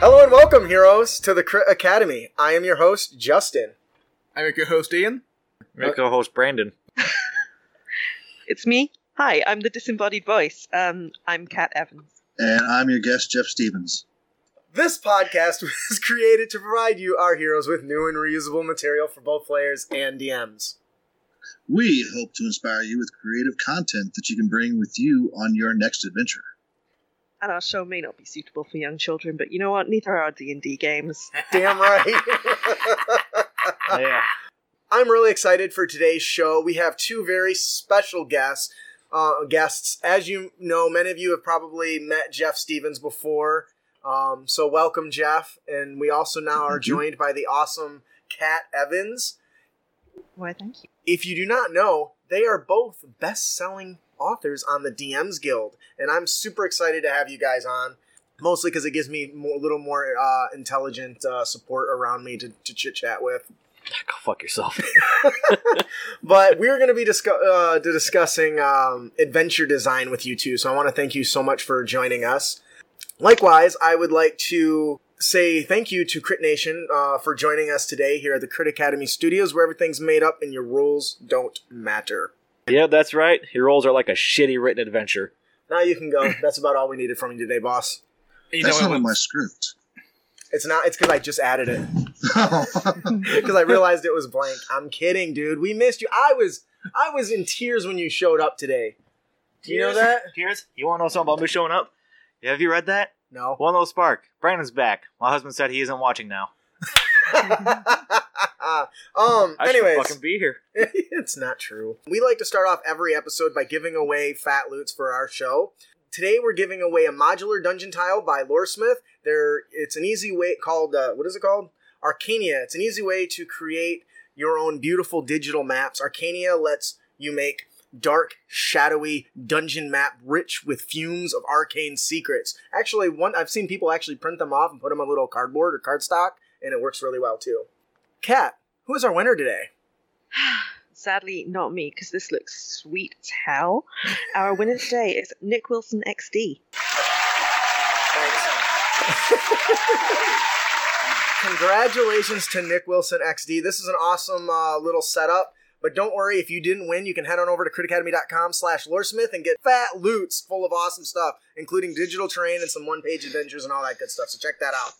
Hello and welcome, heroes, to the Crit Academy. I am your host, Justin. I'm your co-host, Ian. I'm your co-host, Brandon. It's me. Hi, I'm the disembodied voice. I'm Cat Evans. And I'm your guest, Jeff Stevens. This podcast was created to provide you, our heroes, with new and reusable material for both players and DMs. We hope to inspire you with creative content that you can bring with you on your next adventure. And our show may not be suitable for young children, but you know what? Neither are our D&D games. Damn right. Yeah. I'm really excited for today's show. We have two very special guests. As you know, many of you have probably met Jeff Stevens before. So welcome, Jeff. And we also now are joined by the awesome Cat Evans. Why, thank you. If you do not know, they are both best-selling authors on the DMs Guild, and I'm super excited to have you guys on, mostly because it gives me a little more intelligent support around me to chit-chat with. Go fuck yourself. But we're going to be discussing adventure design with you two, so I want to thank you so much for joining us. Likewise, I would like to say thank you to Crit Nation for joining us today here at the Crit Academy Studios, where everything's made up and your rules don't matter. Yeah, that's right. Your roles are like a shitty written adventure. Now you can go. That's about all we needed from you today, boss. That's not in my script. It's not. It's because I just added it. Because I realized it was blank. I'm kidding, dude. We missed you. I was in tears when you showed up today. Do you know that? Tears? You want to know something about me showing up? Yeah, have you read that? No. One little spark. Brandon's back. My husband said he isn't watching now. Anyways, I should fucking be here. It's not true. We like to start off every episode by giving away fat loots for our show. Today we're giving away a modular dungeon tile by Loresmith. It's an easy way called what is it called? Arcania. It's an easy way to create your own beautiful digital maps. Arcania lets you make dark, shadowy dungeon map rich with fumes of arcane secrets. Actually, I've seen people actually print them off and put them on little cardboard or cardstock, and it works really well too. Kat, who is our winner today? Sadly, not me, because this looks sweet as hell. Our winner today is Nick Wilson XD. Congratulations to Nick Wilson XD. This is an awesome little setup, but don't worry, if you didn't win, you can head on over to CritAcademy.com/Loresmith and get fat loots full of awesome stuff, including digital terrain and some one-page adventures and all that good stuff, so check that out.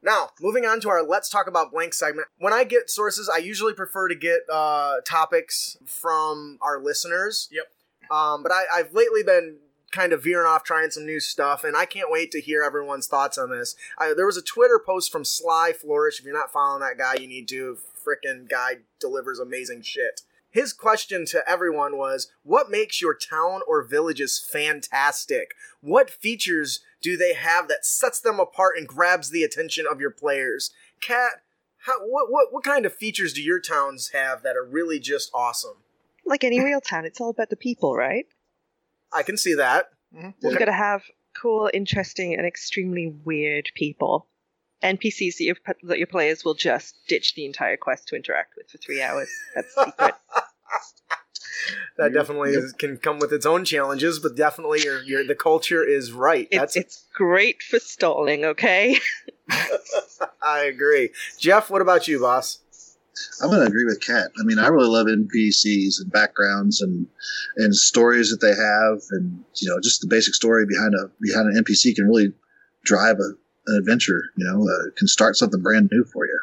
Now, moving on to our Let's Talk About Blank segment. When I get sources, I usually prefer to get topics from our listeners. Yep. But I've lately been kind of veering off trying some new stuff, and I can't wait to hear everyone's thoughts on this. There was a Twitter post from Sly Flourish. If you're not following that guy, you need to. Frickin' guy delivers amazing shit. His question to everyone was, what makes your town or villages fantastic? What features do they have that sets them apart and grabs the attention of your players? Kat, what kind of features do your towns have that are really just awesome? Like any real town, it's all about the people, right? I can see that. Mm-hmm. You've got to have cool, interesting, and extremely weird people. NPCs that your players will just ditch the entire quest to interact with for 3 hours. That's the secret. That definitely can come with its own challenges, but definitely the culture is right. It's great for stalling, okay? I agree. Jeff, what about you, boss? I'm going to agree with Kat. I mean, I really love NPCs and backgrounds and stories that they have, and just the basic story behind an NPC can really drive an adventure. Can start something brand new for you.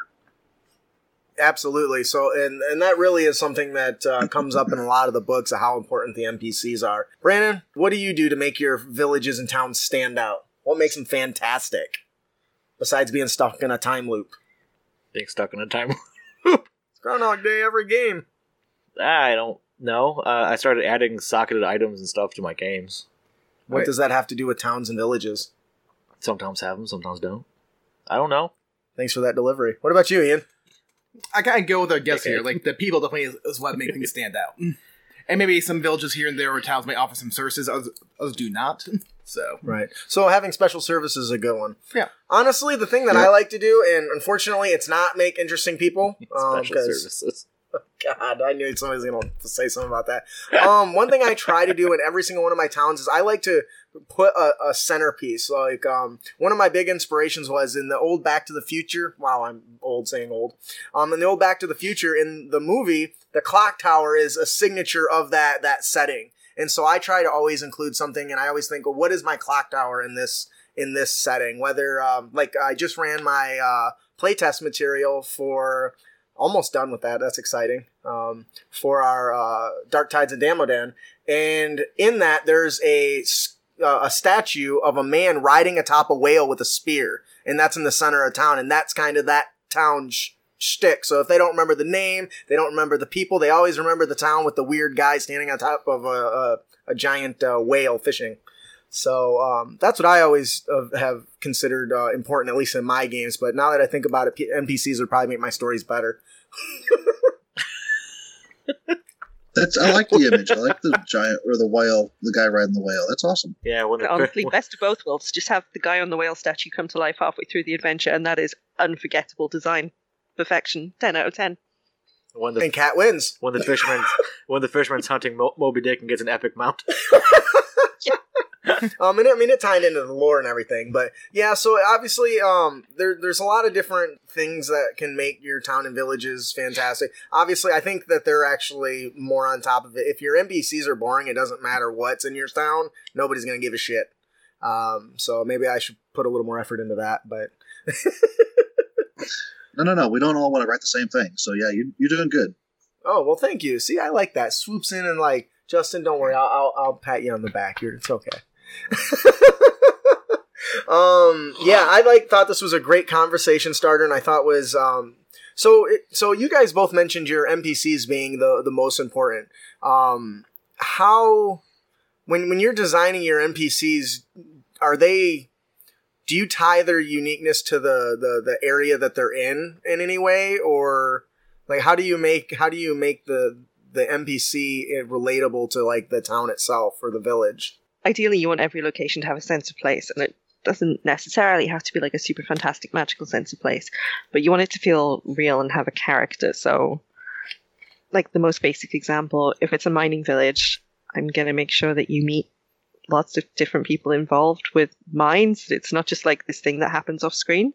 Absolutely. So, and that really is something that comes up in a lot of the books of how important the NPCs are. Brandon, what do you do to make your villages and towns stand out? What makes them fantastic? Besides being stuck in a time loop. Being stuck in a time loop? It's Groundhog Day every game. I don't know. I started adding socketed items and stuff to my games. What does that have to do with towns and villages? Sometimes have them, sometimes don't. I don't know. Thanks for that delivery. What about you, Ian? I kind of go with a guess here. Like, the people definitely is what make things stand out. And maybe some villages here and there or towns may offer some services, others do not. So right. So having special services is a good one. Yeah. Honestly, the thing that I like to do, and unfortunately it's not make interesting people. Special services. God, I knew somebody was going to say something about that. One thing I try to do in every single one of my towns is I like to put a centerpiece. Like, one of my big inspirations was in the old Back to the Future. Wow, I'm old saying old. In the old Back to the Future, in the movie, the clock tower is a signature of that setting. And so I try to always include something, and I always think, well, what is my clock tower in this setting? Whether, I just ran my playtest material for... Almost done with that. That's exciting. For our Dark Tides of Damodan. And in that, there's a statue of a man riding atop a whale with a spear. And that's in the center of town. And that's kind of that town's shtick. So if they don't remember the name, they don't remember the people, they always remember the town with the weird guy standing on top of a giant whale fishing. So that's what I always have considered important, at least in my games. But now that I think about it, NPCs would probably make my stories better. I like the image. I like the giant or the whale, the guy riding the whale. That's awesome. Yeah, honestly, best of both worlds. Just have the guy on the whale statue come to life halfway through the adventure, and that is unforgettable design perfection. 10 out of 10. And Cat wins. When the fisherman's hunting Moby Dick and gets an epic mount. It tied into the lore and everything, but yeah, so obviously there's a lot of different things that can make your town and villages fantastic. Obviously, I think that they're actually more on top of it. If your NPCs are boring, it doesn't matter what's in your town. Nobody's going to give a shit. So maybe I should put a little more effort into that, but... No. We don't all want to write the same thing. So yeah, you're doing good. Oh, well, thank you. See, I like that. Swoops in and like, Justin, don't worry. I'll pat you on the back. It's okay. Yeah, I thought this was a great conversation starter, and I thought was so you guys both mentioned your NPCs being the most important. How when you're designing your NPCs, do you tie their uniqueness to the area that they're in any way, or like how do you make the NPC relatable to like the town itself or the village? Ideally, you want every location to have a sense of place, and it doesn't necessarily have to be like a super fantastic magical sense of place, but you want it to feel real and have a character. So, like the most basic example, if it's a mining village, I'm going to make sure that you meet lots of different people involved with mines. It's not just like this thing that happens off screen.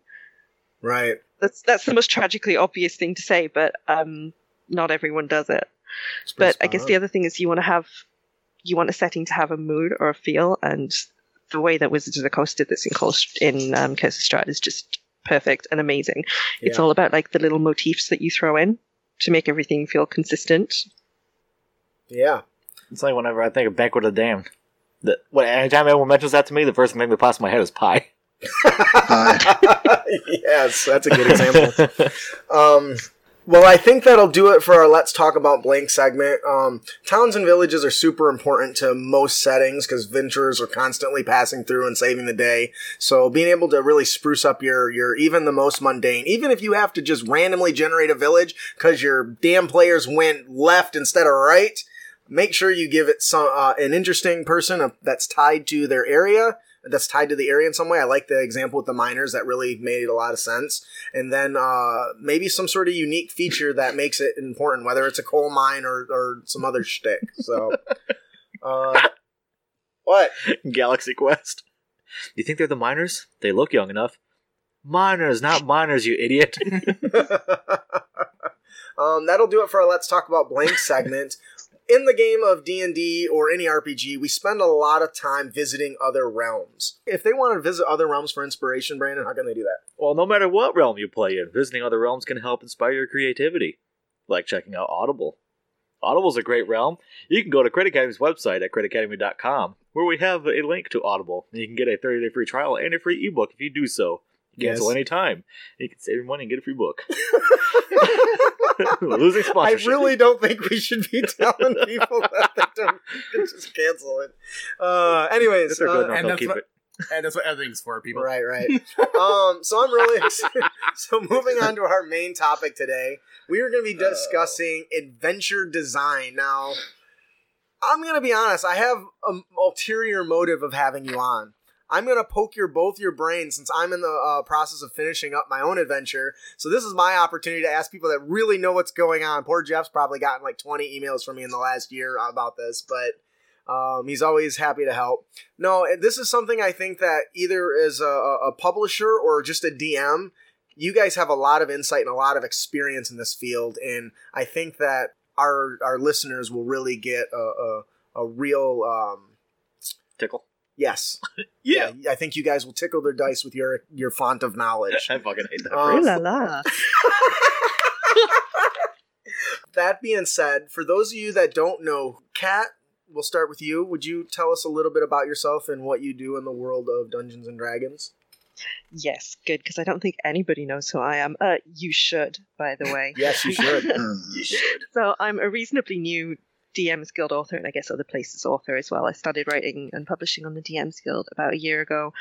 Right. That's the most tragically obvious thing to say, but not everyone does it. But I guess the other thing is you want a setting to have a mood or a feel, and the way that Wizards of the Coast did this in Curse of Strahd is just perfect and amazing. Yeah. It's all about like the little motifs that you throw in to make everything feel consistent. Yeah. It's like whenever I think of Banquet of the Damned, anytime anyone mentions that to me, the first thing that pops in my head is pie. Yes, that's a good example. Well, I think that'll do it for our Let's Talk About Blank segment. Towns and villages are super important to most settings because adventurers are constantly passing through and saving the day. So being able to really spruce up your even the most mundane, even if you have to just randomly generate a village because your damn players went left instead of right, make sure you give it some an interesting person that's tied to their area. That's tied to the area in some way. I like the example with the miners. That really made a lot of sense. And then maybe some sort of unique feature that makes it important, whether it's a coal mine or some other shtick. So, what? Galaxy Quest. You think they're the miners? They look young enough. Miners, not miners, you idiot. That'll do it for our Let's Talk About Blank segment. In the game of D&D or any RPG, we spend a lot of time visiting other realms. If they want to visit other realms for inspiration, Brandon, how can they do that? Well, no matter what realm you play in, visiting other realms can help inspire your creativity, like checking out Audible. Audible's a great realm. You can go to CRIT Academy's website at CritAcademy.com, where we have a link to Audible. You can get a 30-day free trial and a free ebook if you do so. Cancel any time. You can save your money and get a free book. Losing sponsorship. I really don't think we should be telling people that they don't just cancel it. Anyways, and that's what everything's for, people. Right. So I'm really excited. So moving on to our main topic today, we are going to be discussing adventure design. Now, I'm going to be honest. I have an ulterior motive of having you on. I'm going to poke your both your brains since I'm in the process of finishing up my own adventure. So this is my opportunity to ask people that really know what's going on. Poor Jeff's probably gotten like 20 emails from me in the last year about this, but he's always happy to help. No, this is something I think that either as a publisher or just a DM, you guys have a lot of insight and a lot of experience in this field, and I think that our listeners will really get a real tickle. Yes. Yeah. I think you guys will tickle their dice with your font of knowledge. I fucking hate that. Ooh la la. That being said, for those of you that don't know, Cat, we'll start with you. Would you tell us a little bit about yourself and what you do in the world of Dungeons and Dragons? Yes, good, because I don't think anybody knows who I am. You should, by the way. Yes, you should. You should. So I'm a reasonably new DMs Guild author, and I guess other places author as well. I started writing and publishing on the DMs Guild about a year ago.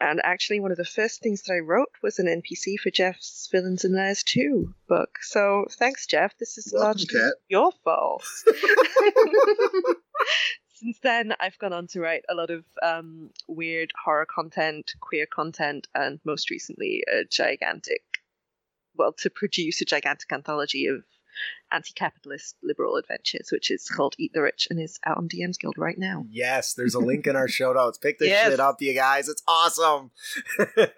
And actually, one of the first things that I wrote was an NPC for Jeff's Villains and Lairs 2 book. So thanks, Jeff. This is largely your fault. Since then, I've gone on to write a lot of weird horror content, queer content, and most recently to produce a gigantic anthology of anti-capitalist liberal adventures, which is called Eat the Rich and is out on DMs Guild right now. Yes, there's a link in our show notes. Pick this shit up, you guys. It's awesome. It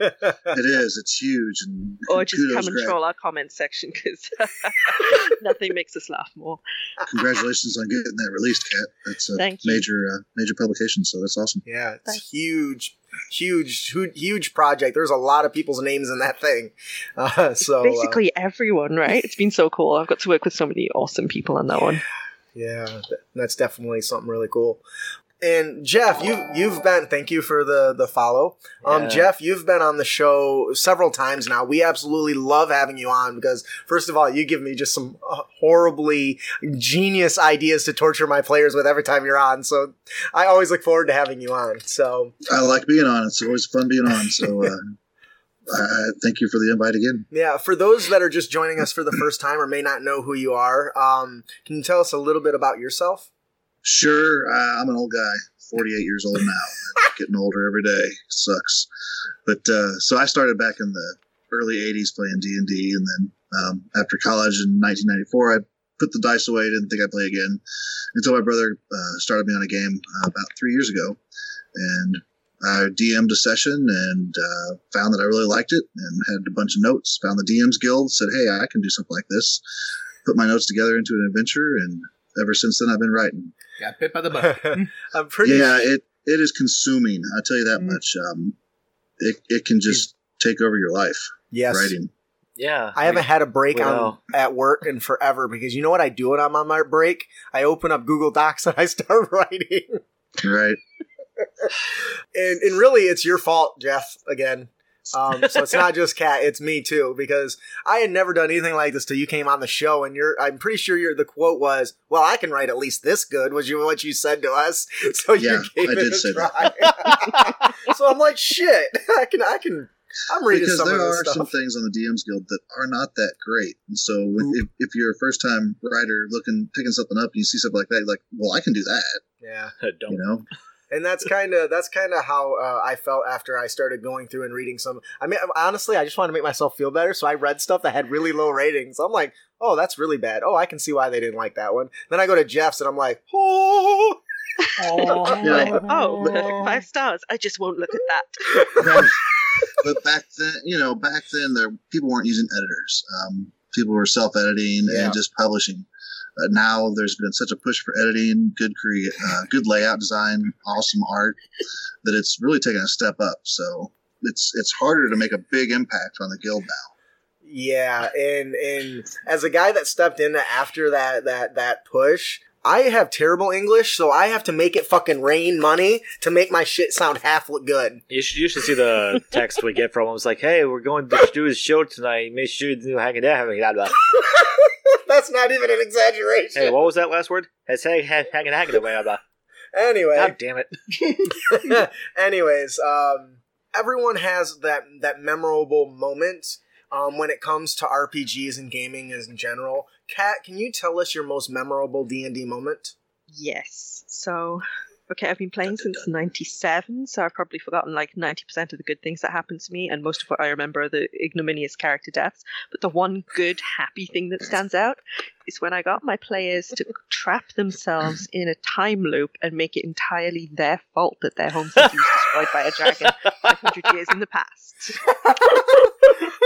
is. It's huge. And or just come and troll our comment section, because nothing makes us laugh more. Congratulations on getting that released, Kat. That's a major publication, so that's awesome. Yeah, it's huge project. There's a lot of people's names in that thing. So basically everyone, right? It's been so cool. I've got to work with so many awesome people on that one. Yeah, that's definitely something really cool. And Jeff, you've been, thank you for the follow. Jeff, you've been on the show several times now. We absolutely love having you on because, first of all, you give me just some horribly genius ideas to torture my players with every time you're on. So I always look forward to having you on. So I like being on. It's always fun being on. So thank you for the invite again. Yeah, for those that are just joining us for the first time or may not know who you are, can you tell us a little bit about yourself? Sure, I'm an old guy, 48 years old now, getting older every day, sucks. But so I started back in the early 80s playing D&D, and then after college in 1994, I put the dice away, didn't think I'd play again, until my brother started me on a game about 3 years ago, and I DM'd a session and found that I really liked it and had a bunch of notes, found the DMs Guild, said, hey, I can do something like this, put my notes together into an adventure, and ever since then I've been writing. Got bit by the bug. I'm pretty. Yeah, it is consuming. I'll tell you that much. It can just take over your life. Yes. Writing. Yeah. I haven't had a break at work in forever because you know what I do when I'm on my break? I open up Google Docs and I start writing. Right. and really, it's your fault, Jeff. Again. So it's not just Kat, it's me too, because I had never done anything like this till you came on the show, and I'm pretty sure the quote was, well, I can write at least this good, was what you said to us. So you gave it a try. So I'm like, shit, I'm reading because some of this stuff. There are some things on the DMs Guild that are not that great. And so if you're a first time writer picking something up and you see something like that, you're like, well, I can do that. Yeah. And that's kind of how I felt after I started going through and reading some. I mean, honestly, I just wanted to make myself feel better, so I read stuff that had really low ratings. I'm like, oh, that's really bad. Oh, I can see why they didn't like that one. Then I go to Jeff's, and I'm like, oh. Oh, 5 stars. I just won't look at that. But back then, people weren't using editors. People were self-editing and just publishing. Now there's been such a push for editing, good layout design, awesome art, that it's really taken a step up. So it's harder to make a big impact on the guild now. Yeah, and as a guy that stepped in after that push, I have terrible English, so I have to make it fucking rain money to make my shit sound half look good. You should see the text we get from him. It's like, hey, we're going to do a show tonight. Make sure you hang it out. That's not even an exaggeration. Hey, what was that last word? It's hanging away. Anyway. God damn it. Anyways, everyone has that memorable moment when it comes to RPGs and gaming in general. Kat, can you tell us your most memorable D&D moment? Yes. So Okay, I've been playing since 97, so I've probably forgotten like 90% of the good things that happened to me, and most of what I remember are the ignominious character deaths. But the one good, happy thing that stands out is when I got my players to trap themselves in a time loop and make it entirely their fault that their home city was destroyed by a dragon 500 years in the past.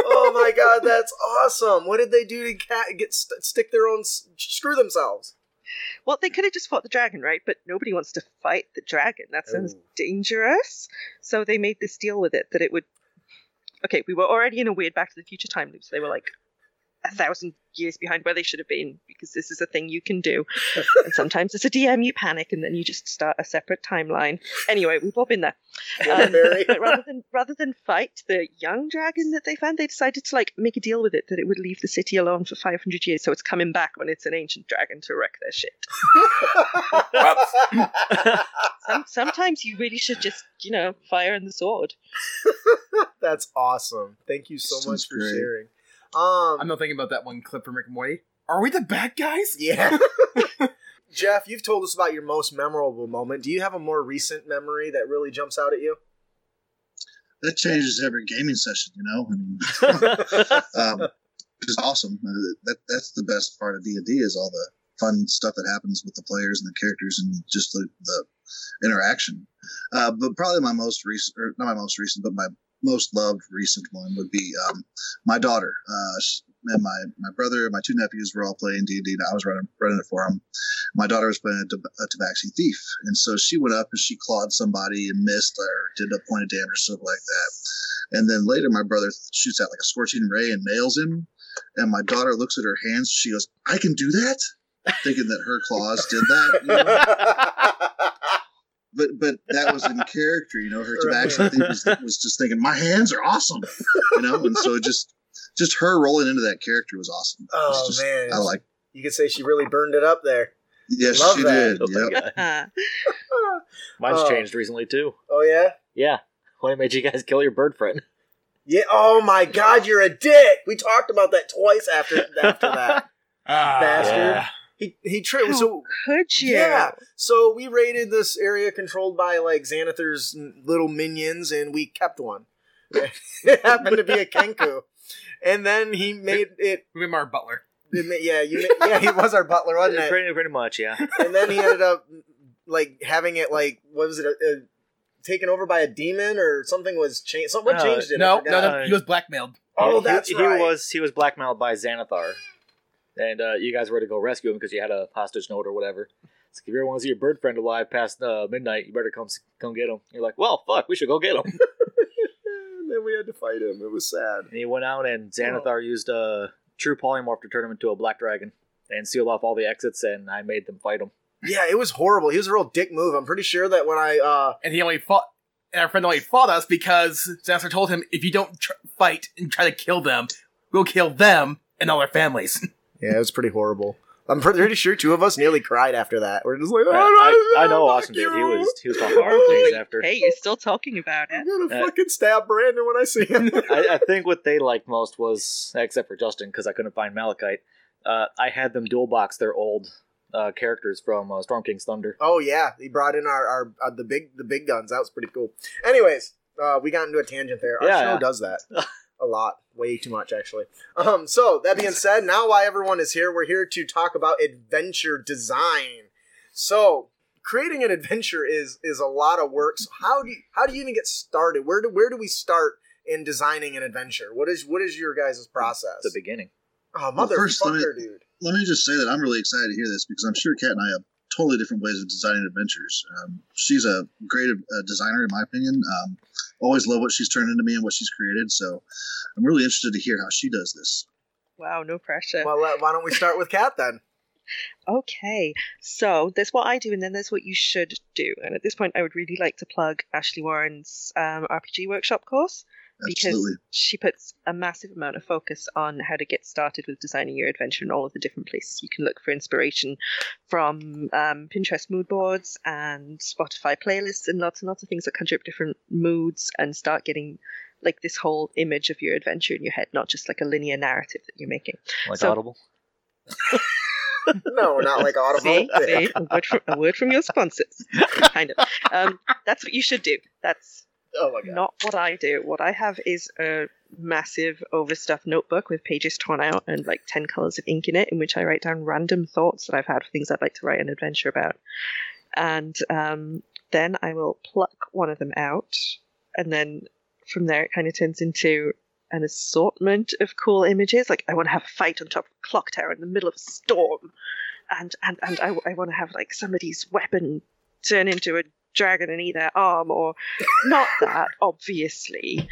Oh my god, that's awesome! What did they do to stick their own... screw themselves? Well, they could have just fought the dragon, right? But nobody wants to fight the dragon. That sounds dangerous. So they made this deal with it that it would... Okay, we were already in a weird Back to the Future time loop, so they were like 1,000 years behind where they should have been, because this is a thing you can do. And sometimes as a DM, you panic, and then you just start a separate timeline. Anyway, we've all been there. But rather than fight the young dragon that they found, they decided to like make a deal with it that it would leave the city alone for 500 years, so it's coming back when it's an ancient dragon to wreck their shit. Sometimes you really should just, fire in the sword. That's awesome. Thank you so much for sharing. I'm not thinking about that one clip from Rick and Morty. Are we the bad guys? Yeah. Jeff, you've told us about your most memorable moment. Do you have a more recent memory that really jumps out at you? That changes every gaming session, which is awesome. That's the best part of D&D is all the fun stuff that happens with the players and the characters and just the interaction. But probably my most recent, or not my most recent, but my most loved recent one would be my daughter and my brother and my two nephews were all playing D&D. I was running it for them. My daughter was playing a Tabaxi thief, and so she went up and she clawed somebody and missed or did a point of damage or something like that. And then later my brother shoots out like a scorching ray and nails him, and my daughter looks at her hands. She goes, "I can do that," thinking that her claws did that. But that was in character, her Tabaxi thief was just thinking, my hands are awesome, and so just her rolling into that character was awesome. Oh, just, man. I like. You could say she really burned it up there. Yes, love she that. Did. Oh, yep. Mine's changed recently, too. Oh, yeah? Yeah. When it made you guys kill your bird friend. Yeah. Oh, my God, you're a dick. We talked about that twice after that. Bastard. Yeah. He so could you? Yeah. So we raided this area controlled by like Xanathar's little minions, and we kept one. It happened to be a Kenku, and then he made it. We made our butler. He was our butler, wasn't it? Pretty much, yeah. And then he ended up like having it like what was it? Taken over by a demon or something was changed. Someone changed it. No, he was blackmailed. Oh, that's right. He was blackmailed by Xanathar. And you guys were to go rescue him because you had a hostage note or whatever. It's like, if you ever want to see your bird friend alive past midnight, you better come get him. And you're like, well, fuck, we should go get him. And then we had to fight him. It was sad. And he went out, and Xanathar used a true polymorph to turn him into a black dragon and sealed off all the exits, and I made them fight him. Yeah, it was horrible. He was a real dick move. I'm pretty sure that when I... And he only fought... And our friend only fought us because Xanathar told him, if you don't fight and try to kill them, we'll kill them and all their families. Yeah, it was pretty horrible. I'm pretty sure two of us nearly cried after that. We're just like, oh, I know Austin did. He was talking hard things after. Hey, you're still talking about it. I'm going to fucking stab Brandon when I see him. I think what they liked most was, except for Justin, because I couldn't find Malachite, I had them dual box their old characters from Storm King's Thunder. Oh, yeah. He brought in our the big guns. That was pretty cool. Anyways, we got into a tangent there. Our show does that. A lot. Way too much, actually. So, that being said, now why everyone is here, we're here to talk about adventure design. So, creating an adventure is a lot of work. So how do you even get started? Where do we start in designing an adventure? What is your guys' process? The beginning. Oh, motherfucker, dude. Let me just say that I'm really excited to hear this, because I'm sure Kat and I have totally different ways of designing adventures. She's a great designer, in my opinion. Always love what she's turned into me and what she's created. So I'm really interested to hear how she does this. Wow, no pressure. Well, why don't we start with Kat then? Okay, so there's what I do, and then there's what you should do. And at this point, I would really like to plug Ashley Warren's RPG Workshop course. Absolutely. Because she puts a massive amount of focus on how to get started with designing your adventure and all of the different places you can look for inspiration from Pinterest mood boards and Spotify playlists and lots of things that conjure up different moods and start getting like this whole image of your adventure in your head, not just like a linear narrative that you're making. Like Audible? No, not like Audible. See? A word from your sponsors. Kind of. That's what you should do. That's not what I do. What I have is a massive overstuffed notebook with pages torn out and like 10 colors of ink in it, in which I write down random thoughts that I've had for things I'd like to write an adventure about. And then I will pluck one of them out, and then from there it kind of turns into an assortment of cool images. Like, I want to have a fight on top of a clock tower in the middle of a storm, and I want to have like somebody's weapon turn into a dragon and eat their arm, or not that obviously.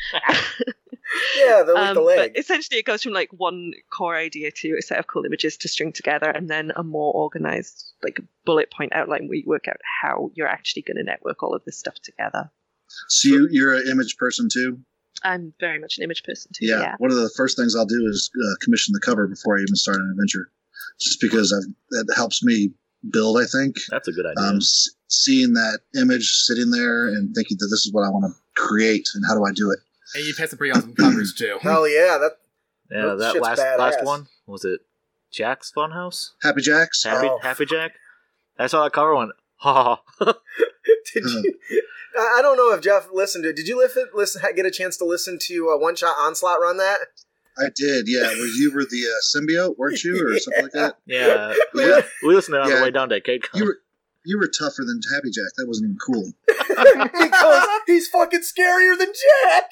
Yeah, the leg. But essentially, it goes from like one core idea to a set of cool images to string together, and then a more organized like bullet point outline where you work out how you're actually going to network all of this stuff together. So you're an image person too? I'm very much an image person too. Yeah. One of the first things I'll do is commission the cover before I even start an adventure, just because that helps me build. I think that's a good idea. Seeing that image sitting there and thinking that this is what I want to create and how do I do it. And you've had some pretty awesome covers too. Hell yeah! That last one, was it Jack's Fun House? Happy Jack's. Happy Jack. I saw that cover one. Ha ha. Did you? I don't know if Jeff listened to it. Did you get a chance to listen to One Shot Onslaught run that? I did, yeah. Well, you were the symbiote, weren't you, or something like that? Yeah. We listened to it on the way down to KCON. You were tougher than Happy Jack. That wasn't even cool. Because he's fucking scarier than Jack!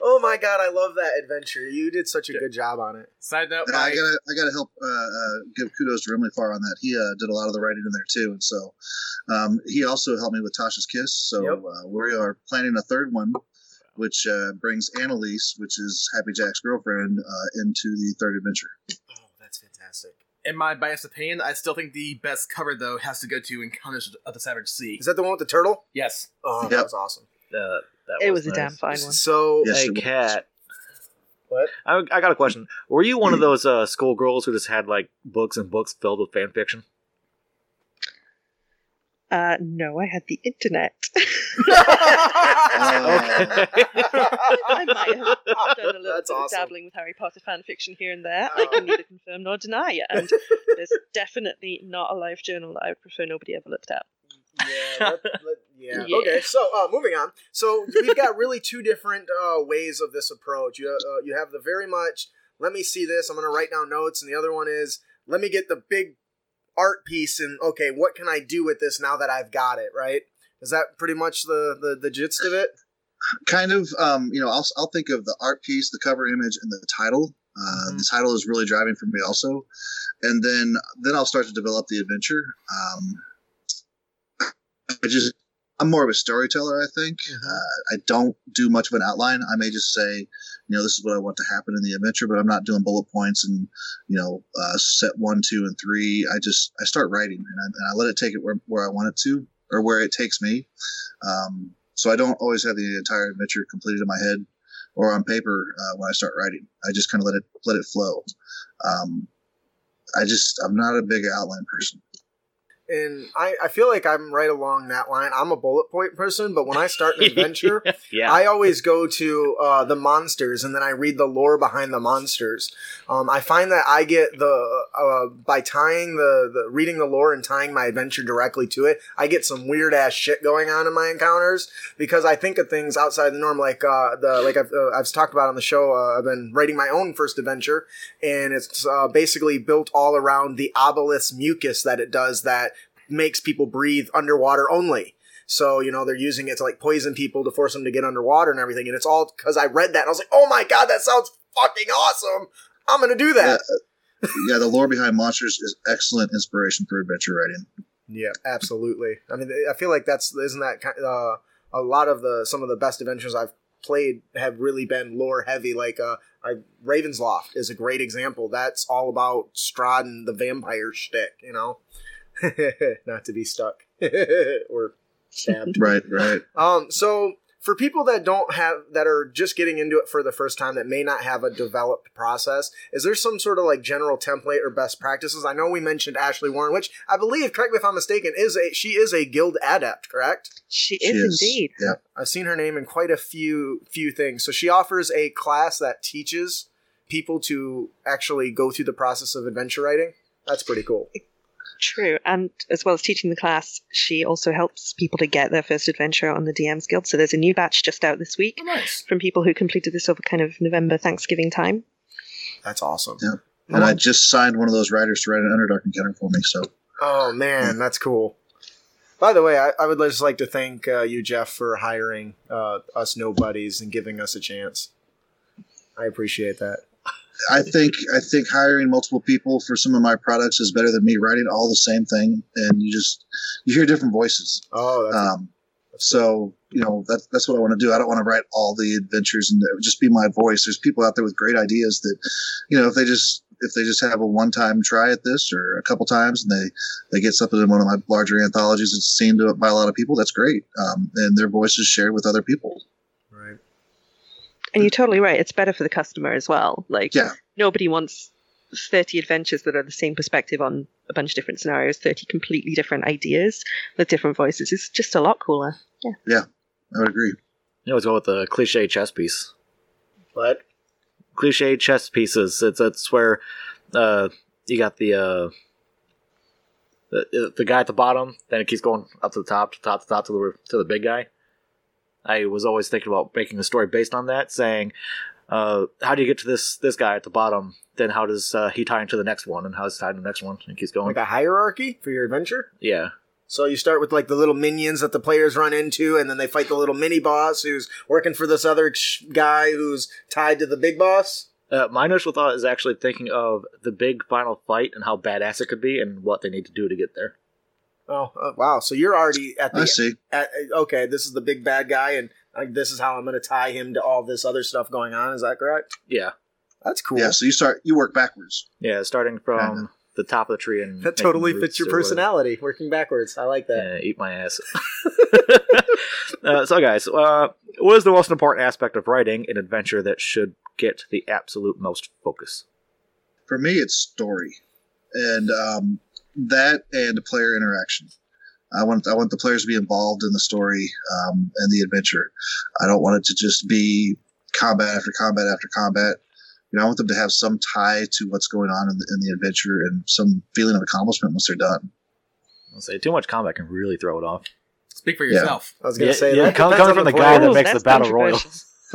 Oh my god, I love that adventure. You did such a good job on it. Side note, I gotta help give kudos to Rimley Farr on that. He did a lot of the writing in there too, and so he also helped me with Tasha's Kiss. So we are planning a third one, which brings Annalise, which is Happy Jack's girlfriend, into the third adventure. Oh, that's fantastic. In my biased opinion, I still think the best cover though has to go to Encounters of the Savage Sea. Is that the one with the turtle? Yes. Oh, yep. That was awesome. It was nice. A damn fine one. So, yes, hey, Cat. What? I got a question. Were you one of those schoolgirls who just had like books and books filled with fan fiction? No, I had the internet. I might have done a little bit of dabbling with Harry Potter fan fiction here and there. I can neither confirm nor deny it. And there's definitely not a live journal that I would prefer nobody ever looked at. Yeah. Okay. So moving on. So we've got really two different ways of this approach. You have the very much, let me see this, I'm going to write down notes. And the other one is, let me get the big art piece and, okay, what can I do with this now that I've got it, right? Is that pretty much the gist of it? Kind of. I'll think of the art piece, the cover image, and the title. The title is really driving for me also. And then I'll start to develop the adventure. I'm more of a storyteller, I think. I don't do much of an outline. I may just say, this is what I want to happen in the adventure, but I'm not doing bullet points and, set 1, 2, and 3. I start writing and I let it take it where I want it to, or where it takes me. So I don't always have the entire adventure completed in my head or on paper when I start writing. I just kind of let it flow. I'm not a big outline person. And I feel like I'm right along that line. I'm a bullet point person, but when I start an adventure, I always go to the monsters, and then I read the lore behind the monsters. I find that I get by tying the reading the lore and tying my adventure directly to it, I get some weird ass shit going on in my encounters, because I think of things outside the norm, like I've talked about on the show. I've been writing my own first adventure, and it's basically built all around the obelisk mucus that it does that makes people breathe underwater only. So, they're using it to like poison people to force them to get underwater and everything. And it's all because I read that and I was like, oh my God, that sounds fucking awesome. I'm going to do that. Yeah, the lore behind monsters is excellent inspiration for adventure writing. Yeah, absolutely. I mean, I feel like isn't that a lot of some of the best adventures I've played have really been lore heavy. Like Ravensloft is a great example. That's all about Strahd and the vampire shtick, not to be stuck or stabbed. Right. So for people that are just getting into it for the first time, that may not have a developed process, is there some sort of like general template or best practices? I know we mentioned Ashley Warren, which I believe, correct me if I'm mistaken, she is a guild adept, correct? She is indeed. Yeah. I've seen her name in quite a few things. So she offers a class that teaches people to actually go through the process of adventure writing. That's pretty cool. True. And as well as teaching the class, she also helps people to get their first adventure on the DMs Guild. So there's a new batch just out this week from people who completed this over kind of November Thanksgiving time. That's awesome. Yeah. And I just signed one of those writers to write an Underdark encounter for me. So. Oh, man, that's cool. By the way, I would just like to thank you, Jeff, for hiring us nobodies and giving us a chance. I appreciate that. I think hiring multiple people for some of my products is better than me writing all the same thing, and you hear different voices. Oh, that's so good. You know that's what I want to do. I don't want to write all the adventures and just be my voice. There's people out there with great ideas that, you know, if they just have a one-time try at this or a couple times and they get something in one of my larger anthologies that's seen by a lot of people, that's great. And their voice is shared with other people. Right. And you're totally right. It's better for the customer as well. Like, nobody wants 30 adventures that are the same perspective on a bunch of different scenarios, 30 completely different ideas with different voices. It's just a lot cooler. Yeah, I would agree. You always go with the cliche chess piece. What? Cliche chess pieces. It's where you got the guy at the bottom, then it keeps going up to the top, to the big guy. I was always thinking about making a story based on that, saying, how do you get to this guy at the bottom? Then how does he tie into the next one? And how does he tie into the next one? And keeps going. Like a hierarchy for your adventure? Yeah. So you start with like the little minions that the players run into, and then they fight the little mini-boss who's working for this other guy who's tied to the big boss? My initial thought is actually thinking of the big final fight and how badass it could be and what they need to do to get there. Oh, wow. So you're already at the... I see. Okay, this is the big bad guy, and this is how I'm going to tie him to all this other stuff going on. Is that correct? Yeah. That's cool. Yeah, so you work backwards. Yeah, starting from the top of the tree. And that totally fits your personality, working backwards. I like that. Yeah, eat my ass. So, guys, what is the most important aspect of writing an adventure that should get the absolute most focus? For me, it's story. And... that and player interaction. I want the players to be involved in the story and the adventure. I don't want it to just be combat after combat after combat. You know, I want them to have some tie to what's going on in the adventure and some feeling of accomplishment once they're done. I'll say too much combat can really throw it off. Speak for yourself. Yeah. I was going to say that. Coming from the guy that makes the battle royal.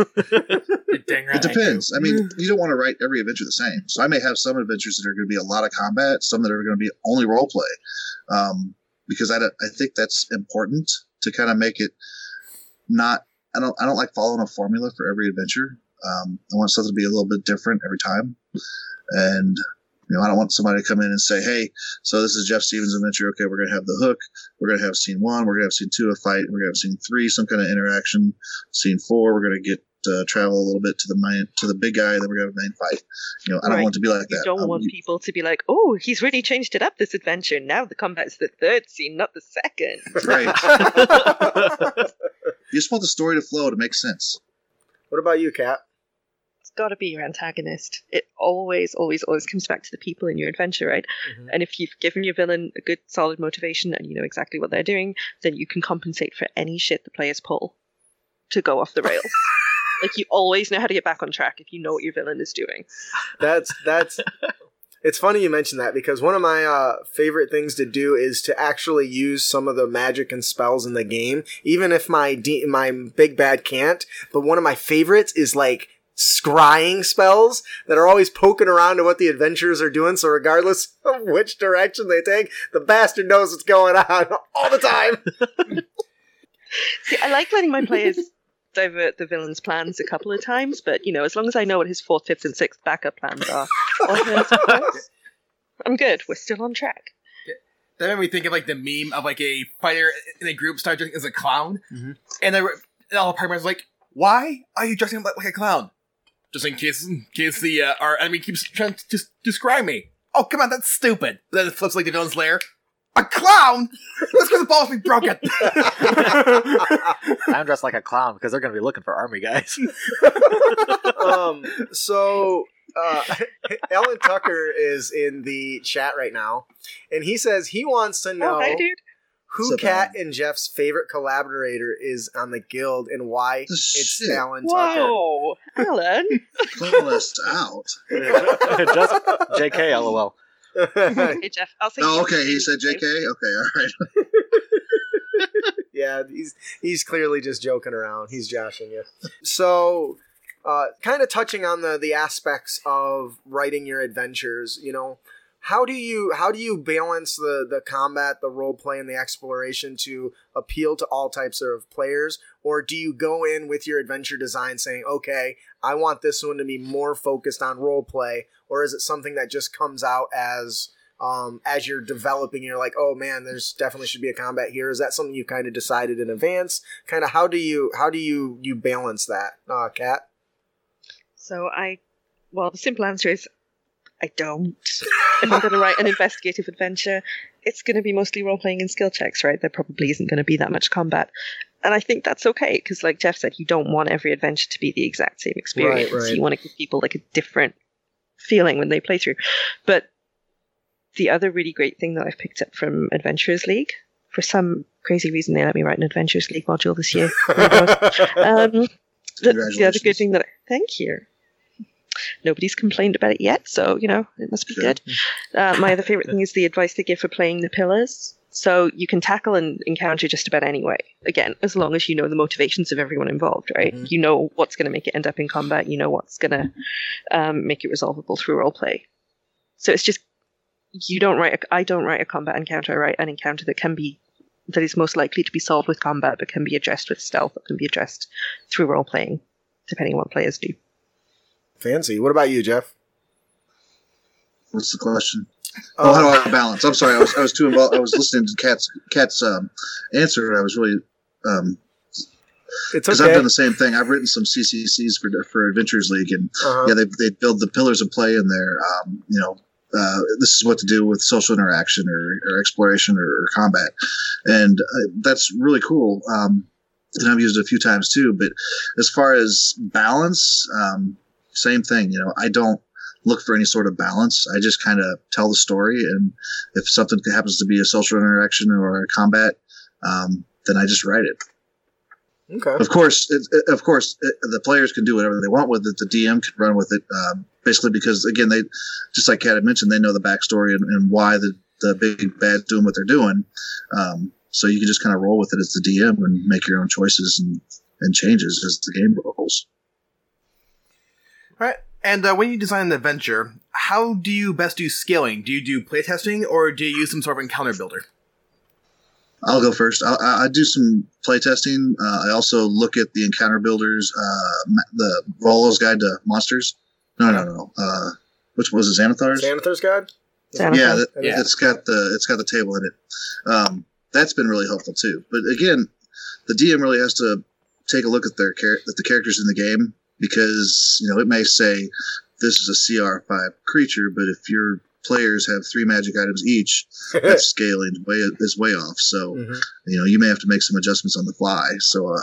It depends. I mean, you don't want to write every adventure the same. So I may have some adventures that are going to be a lot of combat, some that are going to be only role play, because I think that's important to kind of make it not. I don't like following a formula for every adventure. I want something to be a little bit different every time, and you know, I don't want somebody to come in and say, "Hey, so this is Jeff Stevens' adventure. Okay, we're going to have the hook. We're going to have scene 1. We're going to have scene 2, a fight. We're going to have scene 3, some kind of interaction. Scene 4, we're going to get." Travel a little bit to the big guy, then we're gonna have a main fight. You know, I don't want to be like that. You don't want people to be like, "Oh, he's really changed it up this adventure. Now the combat's the third scene, not the second." Right. You just want the story to flow to make sense. What about you, Kat? It's got to be your antagonist. It always, always, always comes back to the people in your adventure, right? Mm-hmm. And if you've given your villain a good, solid motivation and you know exactly what they're doing, then you can compensate for any shit the players pull to go off the rails. Like, you always know how to get back on track if you know what your villain is doing. That's it's funny you mention that, because one of my favorite things to do is to actually use some of the magic and spells in the game, even if my big bad can't. But one of my favorites is, like, scrying spells that are always poking around to what the adventurers are doing, so regardless of which direction they take, the bastard knows what's going on all the time. See, I like letting my players... divert the villain's plans a couple of times, but you know, as long as I know what his 4th, 5th, and 6th backup plans are, I'm good. We're still on track. That made me think of like the meme of like a fighter in a group started dressing as a clown, and all the party members were like, "Why are you dressing up like a clown? Just in case the our enemy keeps trying to just describe me." Oh, come on, that's stupid. Then it flips like the villain's lair. A clown? That's because the balls be broken. I'm dressed like a clown because they're going to be looking for army guys. So Ellen Tucker is in the chat right now, and he says he wants to know who Kat and Jeff's favorite collaborator is on the guild and why it's Alan Tucker. Whoa, Alan. Pull us out. Just JK, LOL. Hey, Jeff. I'll say. Oh, okay. He said JK. Okay, all right. Yeah, he's clearly just joking around. He's joshing you. So, kind of touching on the aspects of writing your adventures, you know. How do you balance the combat, the role play, and the exploration to appeal to all types of players? Or do you go in with your adventure design saying, okay, I want this one to be more focused on role play? Or is it something that just comes out as you're developing? You're like, oh man, there's definitely should be a combat here. Is that something you kind of decided in advance? Kind of how do you balance that, Kat? The simple answer is, I don't. If I'm going to write an investigative adventure, it's going to be mostly role-playing and skill checks, right? There probably isn't going to be that much combat. And I think that's okay, because like Jeff said, you don't want every adventure to be the exact same experience. Right. You want to give people like a different feeling when they play through. But the other really great thing that I've picked up from Adventurers League, for some crazy reason they let me write an Adventurers League module this year. The other good thing that thank you. Nobody's complained about it yet, so, you know, it must be good. My other favorite thing is the advice they give for playing the pillars. So you can tackle and encounter just about any way. Again, as long as you know the motivations of everyone involved, right? Mm-hmm. You know what's going to make it end up in combat. You know what's going to make it resolvable through roleplay. So it's just, I don't write a combat encounter. I write an encounter that is most likely to be solved with combat, but can be addressed with stealth, that can be addressed through roleplaying, depending on what players do. Fancy. What about you, Jeff? What's the question? Oh, how do I balance? I'm sorry, I was too involved. I was listening to Kat's answer. I was really it's okay. Because I've done the same thing. I've written some CCCs for Adventures League, and they build the pillars of play in there. This is what to do with social interaction or exploration or combat, and that's really cool. And I've used it a few times too. But as far as balance. Same thing, I don't look for any sort of balance. I just kind of tell the story, and if something happens to be a social interaction or a combat, then I just write it. Okay. Of course, the players can do whatever they want with it. The DM can run with it, basically because, again, they just like Kat had mentioned, they know the backstory and why the big bad's doing what they're doing. So you can just kind of roll with it as the DM and make your own choices and changes as the game rolls. All right, and when you design an adventure, how do you best do scaling? Do you do playtesting, or do you use some sort of encounter builder? I'll go first. I do some playtesting. I also look at the encounter builders, the Volo's Guide to Monsters. No. Which was it? Xanathar's? Xanathar's Guide. Yeah, it's got the table in it. That's been really helpful too. But again, the DM really has to take a look at the characters in the game. Because, it may say this is a CR5 creature, but if your players have 3 magic items each, that scaling is way off. So, you may have to make some adjustments on the fly. So,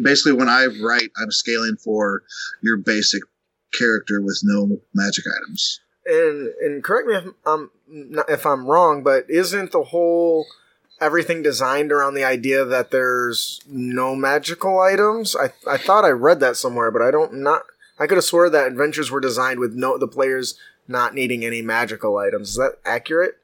basically, when I write, I'm scaling for your basic character with no magic items. And correct me if I'm wrong, but isn't the whole everything designed around the idea that there's no magical items? I thought I read that somewhere, but I could have swore that adventures were designed with the players not needing any magical items. Is that accurate?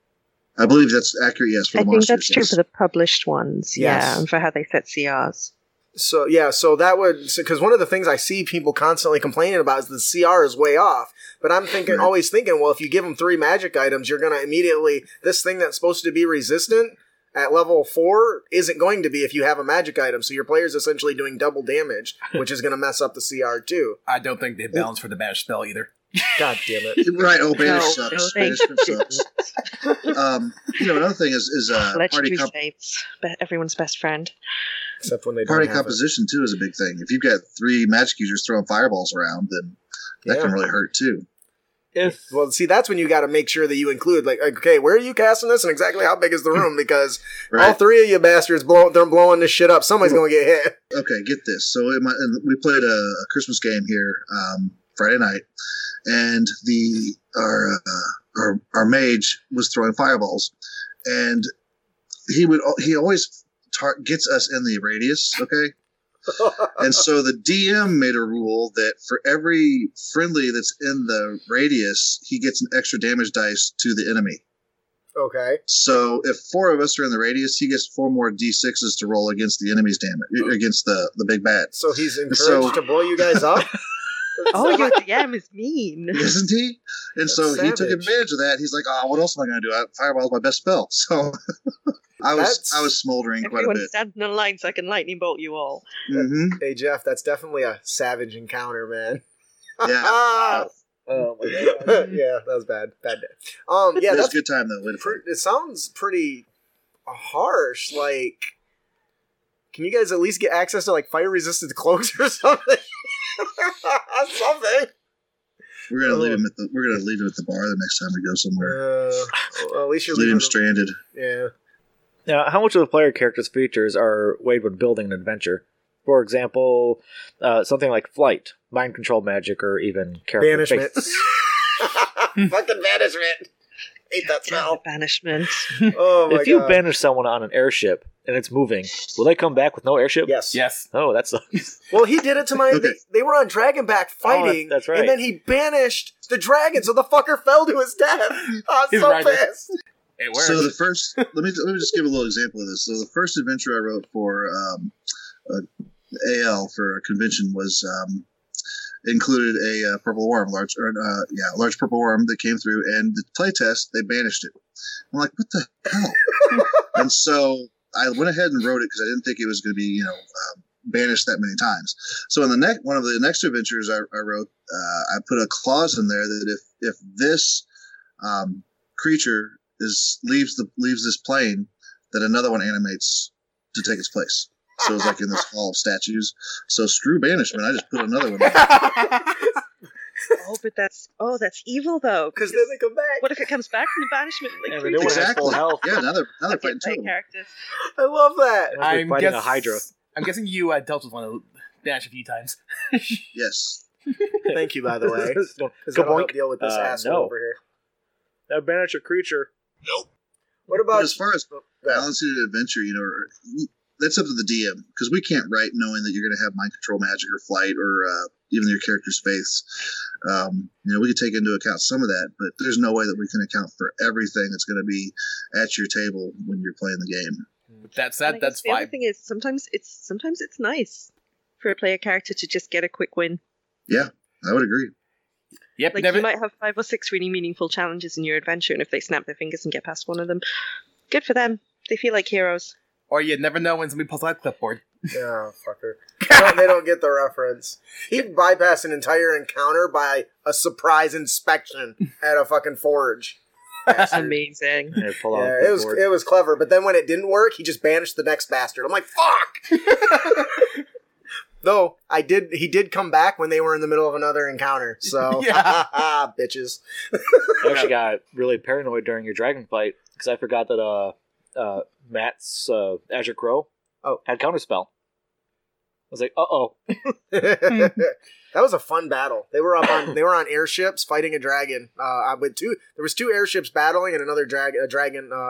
I believe that's accurate, yes. For the monsters, I think that's true for the published ones, yes. And for how they set CRs. So, yeah, because one of the things I see people constantly complaining about is the CR is way off. But I'm always thinking, well, if you give them 3 magic items, you're going to immediately, this thing that's supposed to be resistant at level 4 isn't going to be if you have a magic item, so your player's essentially doing double damage, which is going to mess up the CR too. I don't think they balance for the banish spell either. God damn it! Right? Oh, banish sucks. Banishment sucks. Another thing is party saves. Everyone's best friend. Except when they party don't have composition it. Too is a big thing. If you've got 3 magic users throwing fireballs around, then that can really hurt too. That's when you got to make sure that you include, like, okay, where are you casting this, and exactly how big is the room? Because all 3 of you bastards, they're blowing this shit up. Somebody's going to get hit. Okay, get this. So we played a Christmas game here Friday night, and our mage was throwing fireballs, and he always gets us in the radius. Okay. And so the DM made a rule that for every friendly that's in the radius, he gets an extra damage dice to the enemy. Okay. So if four of us are in the radius, he gets four more D6s to roll against the enemy's damage, against the big bad. So he's encouraged to blow you guys up? Oh, your DM is mean. Isn't he? And that's so savage. He took advantage of that. He's like, oh, what else am I going to do? Fireball's my best spell. So I was smoldering quite a bit. Everyone stands in a line so I can lightning bolt you all. Mm-hmm. Hey, Jeff, that's definitely a savage encounter, man. Yeah. Oh my god! Yeah, that was bad. Bad day. Yeah, that's a good time though. It sounds pretty harsh. Like, can you guys at least get access to like fire-resistant cloaks or something? Something. We're gonna leave him at the. We're gonna leave him at the bar the next time we go somewhere. Well, at least you're leaving him stranded. Yeah. Now, how much of the player character's features are weighed when building an adventure? For example, something like flight, mind control magic, or even character banishment. Fucking banishment. Hate that smell. Banishment. Oh my god. If you banish someone on an airship and it's moving, will they come back with no airship? Yes. Oh, that sucks. Well, he did it to my... Okay. They were on Dragonback fighting, that's right. And then he banished the dragon, so the fucker fell to his death. I'm so pissed. It worked. So the first... let me just give a little example of this. So the first adventure I wrote for... AL for a convention was included a purple worm, large purple worm that came through, and the playtest they banished it. I'm like, what the hell? And so I went ahead and wrote it because I didn't think it was going to be banished that many times. So in the next one of the next adventures I wrote, I put a clause in there that if this creature leaves this plane, that another one animates to take its place. So it was like in this hall of statues. So screw banishment. I just put another one. But that's evil though. Because then they come back. What if it comes back from the banishment? Like, yeah, exactly. Yeah, another fighting two characters. I love that. I'm fighting a Hydra. I'm guessing you dealt with one of Dash a few times. Yes. Thank you, by the way. Because I don't deal with this asshole over here. Now banish a creature. Nope. What about as far as balancing an adventure? You know. That's up to the DM, because we can't write knowing that you're going to have mind control magic or flight or even your character's face. We can take into account some of that, but there's no way that we can account for everything that's going to be at your table when you're playing the game. But that's fine. The other thing is sometimes it's nice for a player character to just get a quick win. Yeah, I would agree. Yep, like you might have 5 or 6 really meaningful challenges in your adventure, and if they snap their fingers and get past one of them, good for them. They feel like heroes. Or you'd never know when somebody pulls out a clipboard. Oh, fucker. They don't get the reference. He'd bypass an entire encounter by a surprise inspection at a fucking forge. Amazing. Yeah, it was clever. But then when it didn't work, he just banished the next bastard. I'm like, fuck! Though, he did come back when they were in the middle of another encounter. So, bitches. I actually got really paranoid during your dragon fight because I forgot that... Matt's Azure Crow had counterspell. I was like, "Uh-oh." That was a fun battle. They were on airships fighting a dragon. There was 2 airships battling and another dragon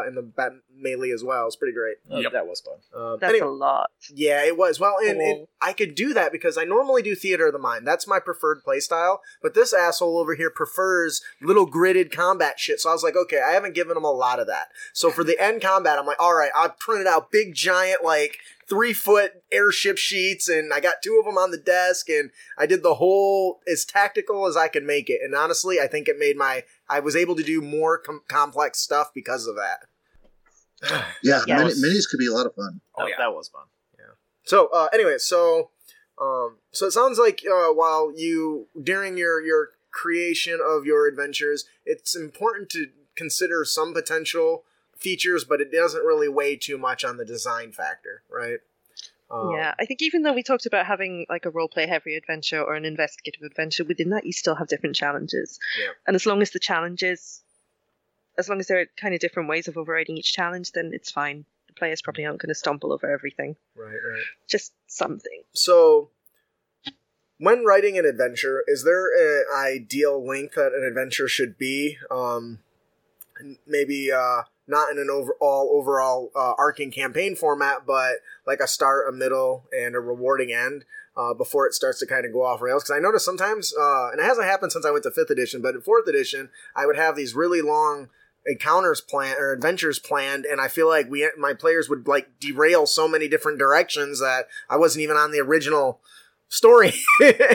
in the melee as well. It was pretty great. Yep. That was fun. A lot. Yeah, it was. Well, and I could do that because I normally do Theater of the Mind. That's my preferred playstyle. But this asshole over here prefers little gridded combat shit. So I was like, okay, I haven't given him a lot of that. So for the end combat, I'm like, all right, I printed out big giant like 3-foot airship sheets, and I got 2 of them on the desk, and I did the whole as tactical as I could make it. And honestly, I think it made I was able to do more complex stuff because of that. Yeah, yes. Minis could be a lot of fun. Oh, yeah, that was fun. Yeah. So anyway, so it sounds like while you during your creation of your adventures, it's important to consider some potential features, but it doesn't really weigh too much on the design factor, right? Yeah, I think even though we talked about having like a roleplay heavy adventure or an investigative adventure, within that you still have different challenges. Yeah. And as long as there are kind of different ways of overriding each challenge, then it's fine. The players probably aren't going to stumble over everything. Right. Just something. So when writing an adventure, is there an ideal length that an adventure should be? Maybe not in an overall arcing campaign format, but like a start, a middle, and a rewarding end before it starts to kind of go off rails. Because I noticed sometimes, and it hasn't happened since I went to 5th edition, but in 4th edition, I would have these really long encounters planned or adventures planned, and I feel like my players would like derail so many different directions that I wasn't even on the original story